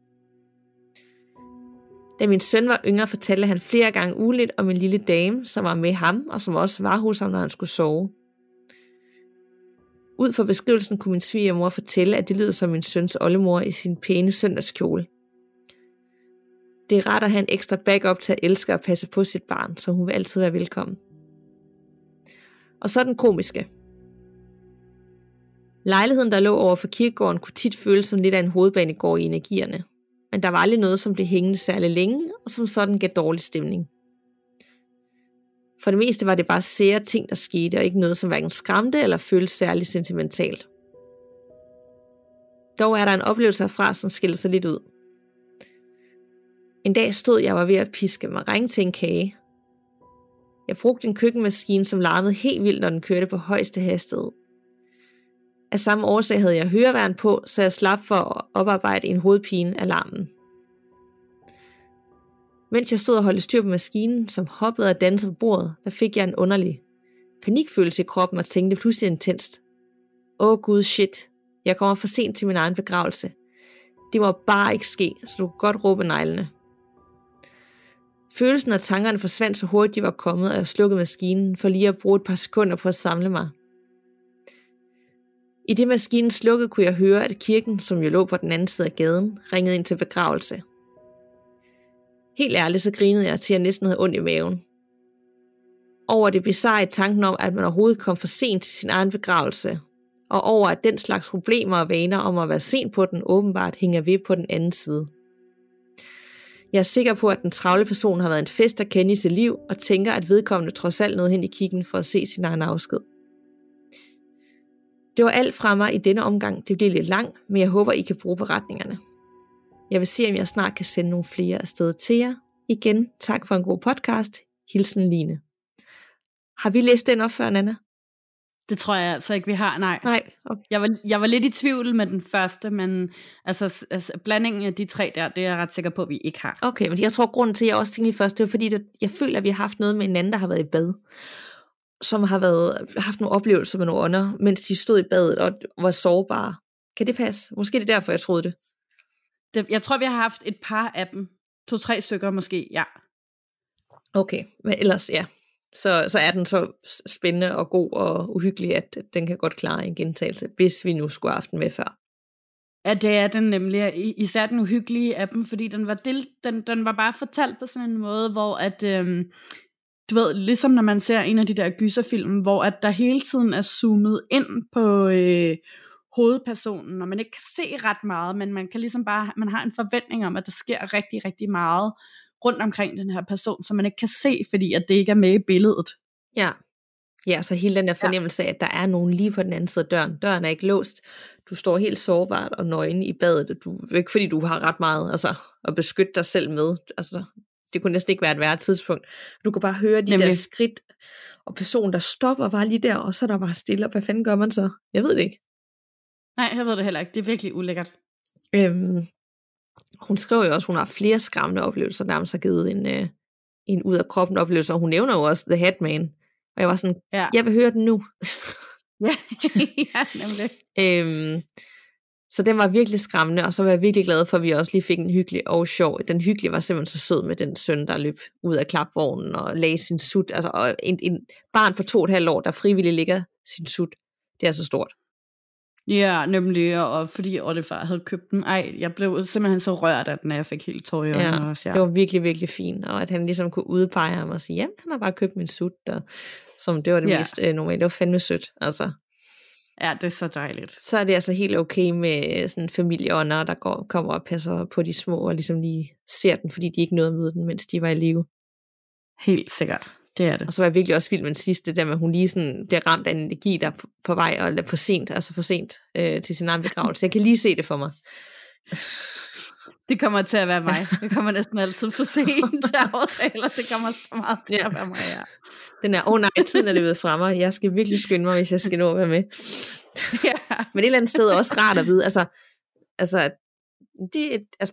Da min søn var yngre, fortalte han flere gange ugenligt om en lille dame, som var med ham, og som også var hos ham, når han skulle sove. Ud fra beskrivelsen kunne min svigermor fortælle, at det lyder som min søns oldemor i sin pæne søndagskjole. Det retter han ekstra backup til at elske og passe på sit barn, så hun vil altid være velkommen. Og så den komiske. Lejligheden, der lå over for kirkegården, kunne tit føles som lidt af en hovedbanegård i energierne. Men der var aldrig noget, som blev hængende særlig længe, og som sådan gav dårlig stemning. For det meste var det bare sære ting, der skete, og ikke noget, som hverken skræmte eller føltes særligt sentimentalt. Dog er der en oplevelse herfra, som skiller sig lidt ud. En dag stod jeg ved at piske meringue til en kage. Jeg brugte en køkkenmaskine, som larmede helt vildt, når den kørte på højeste hastighed. Af samme årsag havde jeg høreværn på, så jeg slap for at oparbejde en hovedpine af larmen. Mens jeg stod og holdt styr på maskinen, som hoppede og dansede på bordet, der fik jeg en underlig panikfølelse i kroppen og tænkte pludselig intenst. Gud shit, jeg kommer for sent til min egen begravelse. Det må bare ikke ske, så du kunne godt råbe neglene. Følelsen og tankerne forsvandt så hurtigt de var kommet, og jeg slukkede maskinen for lige at bruge et par sekunder på at samle mig. I det maskinen slukkede kunne jeg høre, at kirken, som jo lå på den anden side af gaden, ringede ind til begravelse. Helt ærligt så grinede jeg til, at jeg næsten havde ondt i maven. Over det bizarre i tanken om, at man overhovedet kom for sent til sin egen begravelse, og over at den slags problemer og vaner om at være sent på den åbenbart hænger ved på den anden side. Jeg er sikker på, at den travle person har været en fest at kende i sit liv, og tænker, at vedkommende trods alt nåede hen i kirken for at se sin egen afsked. Det var alt fra mig i denne omgang. Det bliver lidt langt, men jeg håber, I kan bruge beretningerne. Jeg vil se, om jeg snart kan sende nogle flere afsted til jer. Igen, tak for en god podcast. Hilsen Line. Har vi læst den op før, Nanna? Det tror jeg altså ikke, vi har. Nej. Okay. Jeg var lidt i tvivl med den første, men altså blandingen af de tre der, det er jeg ret sikker på, at vi ikke har. Okay, men jeg tror, grunden til, at jeg også tænkte i først, det var fordi, jeg føler, at vi har haft noget med en anden, der har været i bad, som har haft nogle oplevelser med nogle ånder, mens de stod i badet og var sårbare. Kan det passe? Måske det er derfor, jeg troede det. Jeg tror, vi har haft et par af dem. 2-3 stykker måske, ja. Okay, men ellers ja. Så er den så spændende og god og uhyggelig, at den kan godt klare en gentagelse, hvis vi nu skulle have haft den med før. Ja, det er den nemlig, især den uhyggelige af dem, fordi den var bare fortalt på sådan en måde, hvor at, du ved, ligesom når man ser en af de der gyserfilm, hvor at der hele tiden er zoomet ind på hovedpersonen, og man ikke kan se ret meget, men man kan ligesom bare, man har en forventning om, at der sker rigtig, rigtig meget rundt omkring den her person, som man ikke kan se, fordi at det ikke er med i billedet. Ja, så hele den der fornemmelse af, at der er nogen lige på den anden side af døren. Døren er ikke låst. Du står helt sårbart og nøgen i badet. Ikke fordi du har ret meget at beskytte dig selv med. Altså, det kunne næsten ikke være et værre tidspunkt. Du kan bare høre de der skridt, og personen, der stopper, var lige der, og så der bare stille. Hvad fanden gør man så? Jeg ved det ikke. Nej, jeg ved det heller ikke. Det er virkelig ulækkert. Hun skriver jo også, at hun har flere skræmmende oplevelser, nærmest har givet en ud af kroppen oplevelse, og hun nævner jo også The Hatman. Og jeg var sådan, jeg vil høre den nu. ja, nemlig. Så den var virkelig skræmmende, og så var jeg virkelig glad for, at vi også lige fik en hyggelig og sjov. Den hyggelige var simpelthen så sød med den søn, der løb ud af klapvognen og lagde sin sut. Altså, og en barn for 2,5 år, der frivilligt ligger sin sut. Det er så stort. Ja, nemlig, og fordi oldefar havde købt den. Ej, jeg blev simpelthen så rørt af den, når jeg fik helt tår i øjnene også. Ja. Det var virkelig, virkelig fint, og at han ligesom kunne udpege ham og sige, jamen, han har bare købt min sut, og som det var det mest normalt. Det var fandme sødt, altså. Ja, det er så dejligt. Så er det altså helt okay med sådan familieånder, der kommer og passer på de små, og ligesom lige ser den, fordi de ikke nåede at møde den, mens de var i live. Helt sikkert. Det er det. Og så var jeg virkelig også vild med den sidste, der med hun lige sådan bliver ramt af en energi, der er på vej, og er for sent til sin egen begravelse. Jeg kan lige se det for mig. Det kommer til at være mig. Det kommer næsten altid for sent til aftaler. Det kommer så meget til at være mig, ja. Den er, nej, tiden er løbet fra mig. Jeg skal virkelig skynde mig, hvis jeg skal nå at være med. Men et eller andet sted er også rart at vide. Altså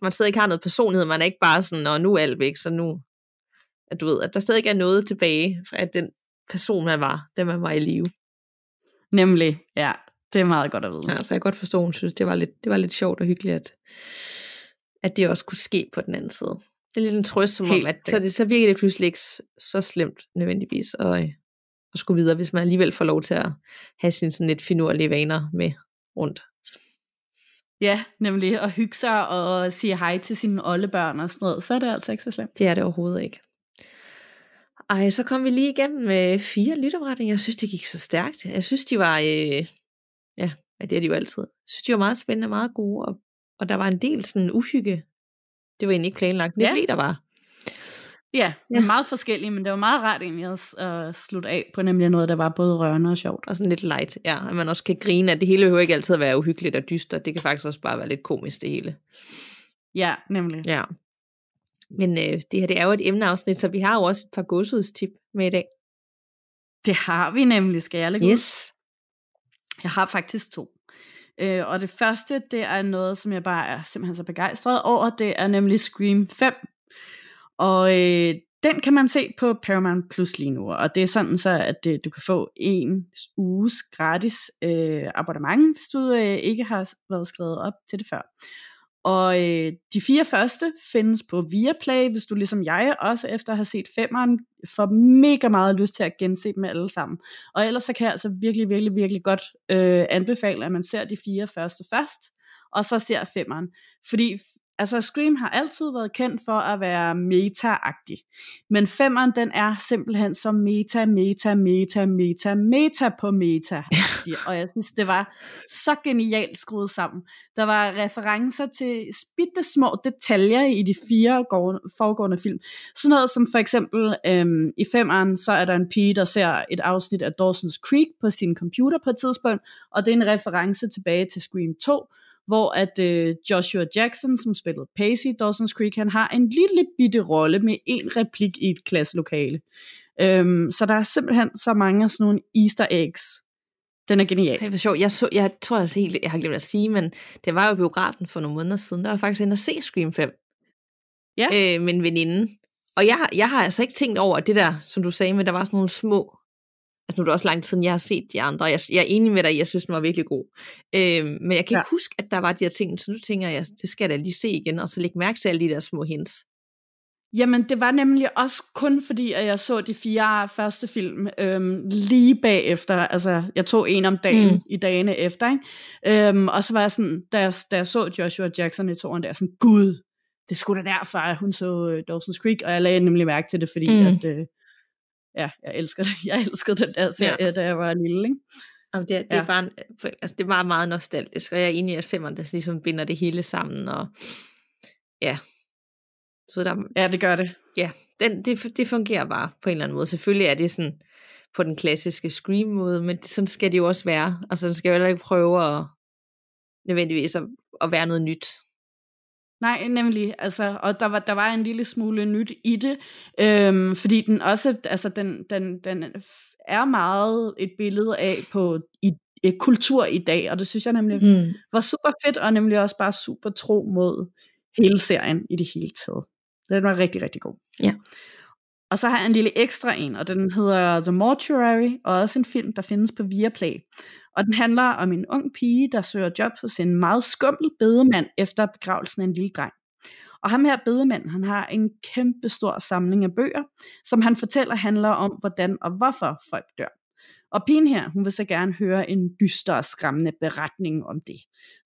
man stadig ikke har noget personlighed. Man er ikke bare sådan, og nu er alt væk, så nu... At du ved, at der stadig er noget tilbage fra den person, man var, da man var i live. Nemlig, ja. Det er meget godt at vide. Ja, så jeg godt forstår, hun synes, det var lidt sjovt og hyggeligt, at det også kunne ske på den anden side. Det er lidt en trøst, som helt om, at så virker det pludselig ikke så slemt nødvendigvis at skulle videre, hvis man alligevel får lov til at have sine sådan lidt finurlige vaner med rundt. Ja, nemlig at hygge sig og sige hej til sine oldebørn og sådan noget. Så er det altså ikke så slemt. Det er det overhovedet ikke. Ej, så kom vi lige igennem med 4 lytopretninger. Jeg synes, det gik så stærkt. Jeg synes, de var... det er de jo altid. Jeg synes, de var meget spændende, meget gode. Og der var en del sådan uhygge. Det var egentlig ikke planlagt. Det blev der var. Ja, meget forskellige, men det var meget rart egentlig at slutte af på nemlig noget, der var både rørende og sjovt. Og sådan lidt light, ja. At man også kan grine, at det hele behøver ikke altid at være uhyggeligt og dystert. Det kan faktisk også bare være lidt komisk, det hele. Ja, nemlig. Ja. Men det her, det er jo et emneafsnit, så vi har jo også et par gåsehudstip med i dag. Det har vi nemlig, skal jeg lægge ud? Yes. Jeg har faktisk 2. Og det første, det er noget, som jeg bare er simpelthen så begejstret over, det er nemlig Scream 5. Og den kan man se på Paramount Plus lige nu, og det er sådan så, at du kan få 1 uges gratis abonnement, hvis du ikke har været skrevet op til det før. Og de 4 første findes på Viaplay, hvis du ligesom jeg også efter at have set 5'eren, får mega meget lyst til at gense dem alle sammen. Og ellers så kan jeg altså virkelig, virkelig, virkelig godt anbefale, at man ser de 4 første først, og så ser 5'eren. Fordi altså Scream har altid været kendt for at være meta-agtig. Men 5'eren, den er simpelthen så meta på meta-agtig. Og jeg synes, det var så genialt skruet sammen. Der var referencer til bittesmå detaljer i de 4 foregående film. Sådan noget som for eksempel i 5'eren, så er der en pige, der ser et afsnit af Dawson's Creek på sin computer på et tidspunkt. Og det er en reference tilbage til Scream 2. hvor at Joshua Jackson, som spillede Pacey i Dawson's Creek, han har en lille bitte rolle med en replik i et klasselokale. Så der er simpelthen så mange af sådan nogle easter eggs. Den er genial. Det var sjovt. Jeg tror altså helt, jeg har glemt at sige, men det var jo biografen for nogle måneder siden, der var faktisk inde at se Scream 5. Ja. Med en veninde. Og jeg har altså ikke tænkt over det der, som du sagde, men der var sådan nogle små, altså nu er det også lang tid siden, jeg har set de andre, og jeg er enig med dig, jeg synes, den var virkelig god. Men jeg kan ikke huske, at der var de her ting, så nu tænker jeg, det skal jeg da lige se igen, og så lægge mærke til alle de der små hints. Jamen, det var nemlig også kun fordi, at jeg så de 4 første film lige bagefter. Altså, jeg tog en om dagen i dagene efter, ikke? Og så var jeg sådan, da jeg så Joshua Jackson i 2'eren, der sådan, gud, det skulle da derfor, at hun så Dawson's Creek, og jeg lagde nemlig mærke til det, fordi at, jeg elskede den der serie, da jeg var lille, ikke? Jamen, det er bare en, altså, det er bare meget nostalgisk, og jeg er enig, at 5'eren, der ligesom binder det hele sammen, og ja... Så der, ja, det gør det. Ja, det fungerer bare på en eller anden måde. Selvfølgelig er det sådan på den klassiske Scream-måde, men sådan skal det jo også være. Altså, den skal jo heller ikke prøve at, nødvendigvis at være noget nyt. Nej, nemlig. Altså, og der var en lille smule nyt i det, fordi den også, altså, den er meget et billede af på i kultur i dag, og det synes jeg nemlig var super fedt, og nemlig også bare super tro mod hele serien i det hele taget. Den var rigtig, rigtig god. Ja. Og så har jeg en lille ekstra en, og den hedder The Mortuary, og også en film, der findes på Viaplay. Og den handler om en ung pige, der søger job hos en meget skummel bedemand efter begravelsen af en lille dreng. Og ham her bedemand, han har en kæmpe stor samling af bøger, som han fortæller handler om, hvordan og hvorfor folk dør. Og pigen her, hun vil så gerne høre en dyster og skræmmende beretning om det.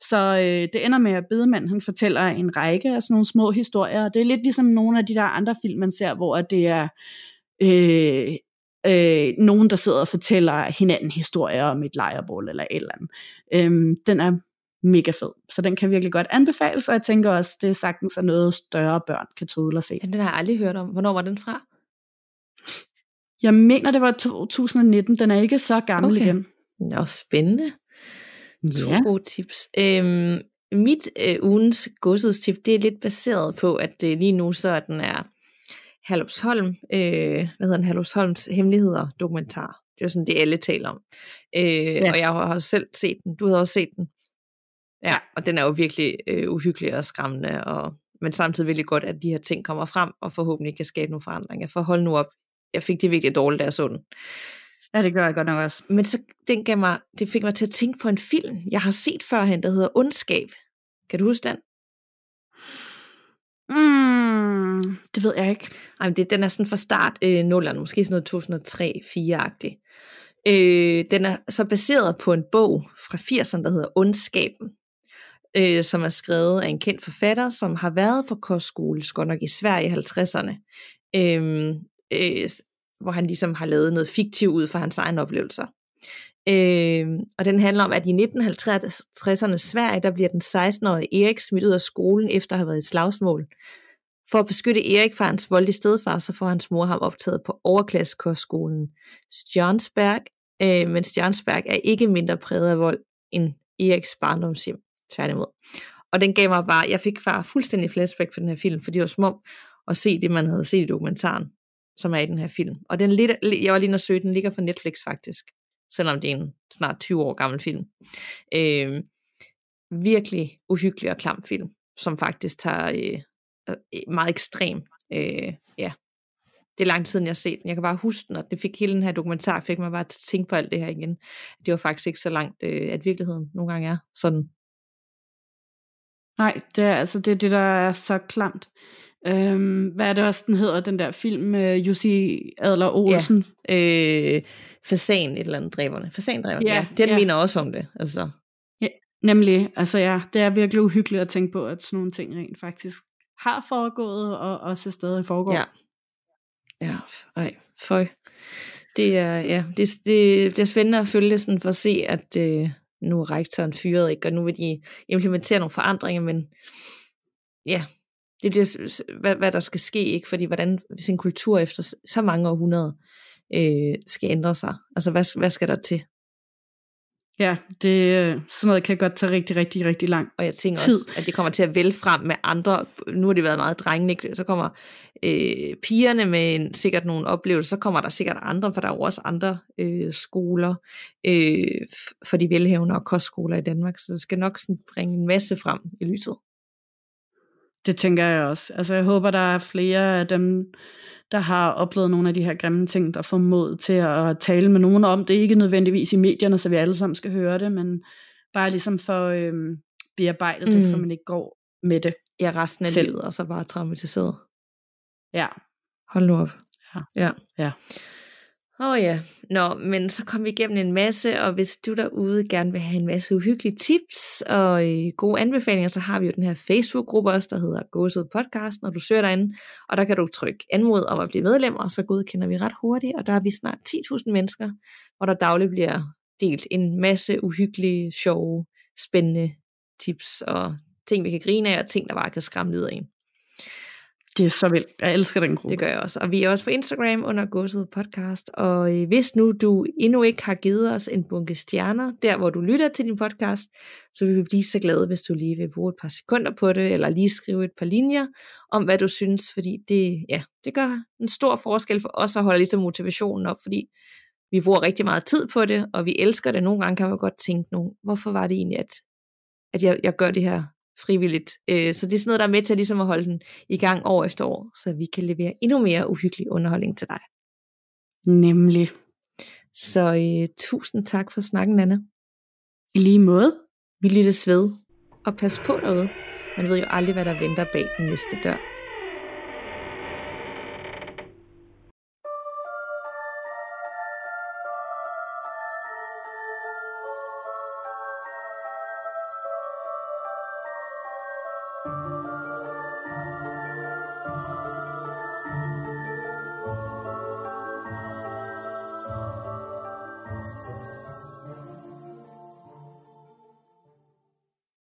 Så det ender med, at bedemanden, han fortæller en række af sådan nogle små historier. Det er lidt ligesom nogle af de der andre film, man ser, hvor det er nogen, der sidder og fortæller hinanden historier om et lejrebål eller et eller andet. Den er mega fed, så den kan virkelig godt anbefales, og jeg tænker også, det er sagtens er noget større børn kan tåle at se. Ja, den har jeg aldrig hørt om. Hvornår var den fra? Jeg mener, det var 2019. Den er ikke så gammel igen. Nå, spændende. To gode tips. Mit ugens gåsehudstip, det er lidt baseret på, at lige nu så den er Herlufsholm, Herlufsholms hemmeligheder dokumentar. Det er sådan, det alle taler om. Og jeg har selv set den. Du har også set den. Ja, og den er jo virkelig uhyggelig og skræmmende, men samtidig virkelig godt, at de her ting kommer frem, og forhåbentlig kan skabe nogle forandringer. For hold nu op. Jeg fik det virkelig dårligt, da jeg så den. Ja, det gør jeg godt nok også. Men så det fik mig til at tænke på en film, jeg har set førhen, der hedder Ondskab. Kan du huske den? Det ved jeg ikke. Ej, men den er sådan fra start 0'erne, måske sådan noget 2003-4-agtig. Den er så baseret på en bog fra 80'erne, der hedder Ondskaben, som er skrevet af en kendt forfatter, som har været på kostskole, godt nok i Sverige i 50'erne. Hvor han ligesom har lavet noget fiktivt ud fra hans egne oplevelser. Og den handler om, at i 1950'erne Sverige, der bliver den 16-årige Erik smidt ud af skolen, efter at have været i slagsmål. For at beskytte Erik fra hans voldelige stedfar, så får hans mor ham optaget på overklassekostskolen Stjernsberg, men Stjernsberg er ikke mindre præget af vold end Eriks barndomshjem, tværtimod. Og den gav mig bare, jeg fik bare fuldstændig flashback for den her film, for det var som om at se det, man havde set i dokumentaren, som er i den her film. Og den jeg var lige inde og søge, den ligger på Netflix faktisk, selvom det er en snart 20 år gammel film. Virkelig uhyggelig og klam film, som faktisk tager meget ekstrem. Det er lang tid siden, jeg har set den. Jeg kan bare huske den, og det fik hele den her dokumentar, fik mig bare til at tænke på alt det her igen. Det var faktisk ikke så langt, at virkeligheden nogle gange er sådan. Nej, det er altså det, der er så klamt. Hvad er det også, den hedder, den der film, Jussi Adler Olsen? Ja, Fasan et eller andet dreverne. Fasan dreverne, den minder også om det. Altså. Ja, nemlig, altså ja, det er virkelig uhyggeligt at tænke på, at sådan nogle ting rent faktisk har foregået, og også stadig foregår. Ja, ej, føj. Det er spændende at følge sådan for at se, at nu er rektoren fyret, ikke? Og nu vil de implementere nogle forandringer, men ja, det bliver, hvad der skal ske, ikke? Fordi hvis en kultur efter så mange århundreder skal ændre sig, altså hvad skal der til? Ja, det, sådan noget kan godt tage rigtig, rigtig, rigtig lang tid. Og jeg tænker også, at det kommer til at vælge frem med andre. Nu har det været meget drengene, så kommer pigerne med sikkert nogle oplevelser, så kommer der sikkert andre, for der er jo også andre skoler for de velhavende og kostskoler i Danmark, så det skal nok sådan bringe en masse frem i lyset. Det tænker jeg også. Altså jeg håber, der er flere af dem, der har oplevet nogle af de her grimme ting, der får mod til at tale med nogen om det. Ikke nødvendigvis i medierne, så vi alle sammen skal høre det, men bare ligesom for bearbejdet det, så man ikke går med det. Ja, resten af livet, og så bare traumatiseret. Ja. Hold nu op. Ja. Ja. Nå, men så kom vi igennem en masse, og hvis du derude gerne vil have en masse uhyggelige tips og gode anbefalinger, så har vi jo den her Facebook-gruppe også, der hedder Gåsehud Podcast, når du søger derinde, og der kan du trykke anmod om at blive medlem, og så godkender vi ret hurtigt, og der er vi snart 10.000 mennesker, hvor der dagligt bliver delt en masse uhyggelige, sjove, spændende tips og ting, vi kan grine af, og ting, der bare kan skræmme lidt af en. Det er så vildt. Jeg elsker den gruppe. Det gør jeg også. Og vi er også på Instagram under Gåsehud Podcast. Og hvis nu du endnu ikke har givet os en bunke stjerner, der hvor du lytter til din podcast, så vil vi blive så glade, hvis du lige vil bruge et par sekunder på det, eller lige skrive et par linjer om, hvad du synes. Fordi det gør en stor forskel for os at holde ligesom motivationen op, fordi vi bruger rigtig meget tid på det, og vi elsker det. Nogle gange kan man godt tænke, hvorfor var det egentlig, at jeg gør det her frivilligt. Så det er sådan noget, der er med til ligesom at holde den i gang år efter år, så vi kan levere endnu mere uhyggelig underholdning til dig. Nemlig. Så tusind tak for snakken, Nanna. I lige måde. Vi lyttes ved, og pas på derude. Man ved jo aldrig, hvad der venter bag den næste dør.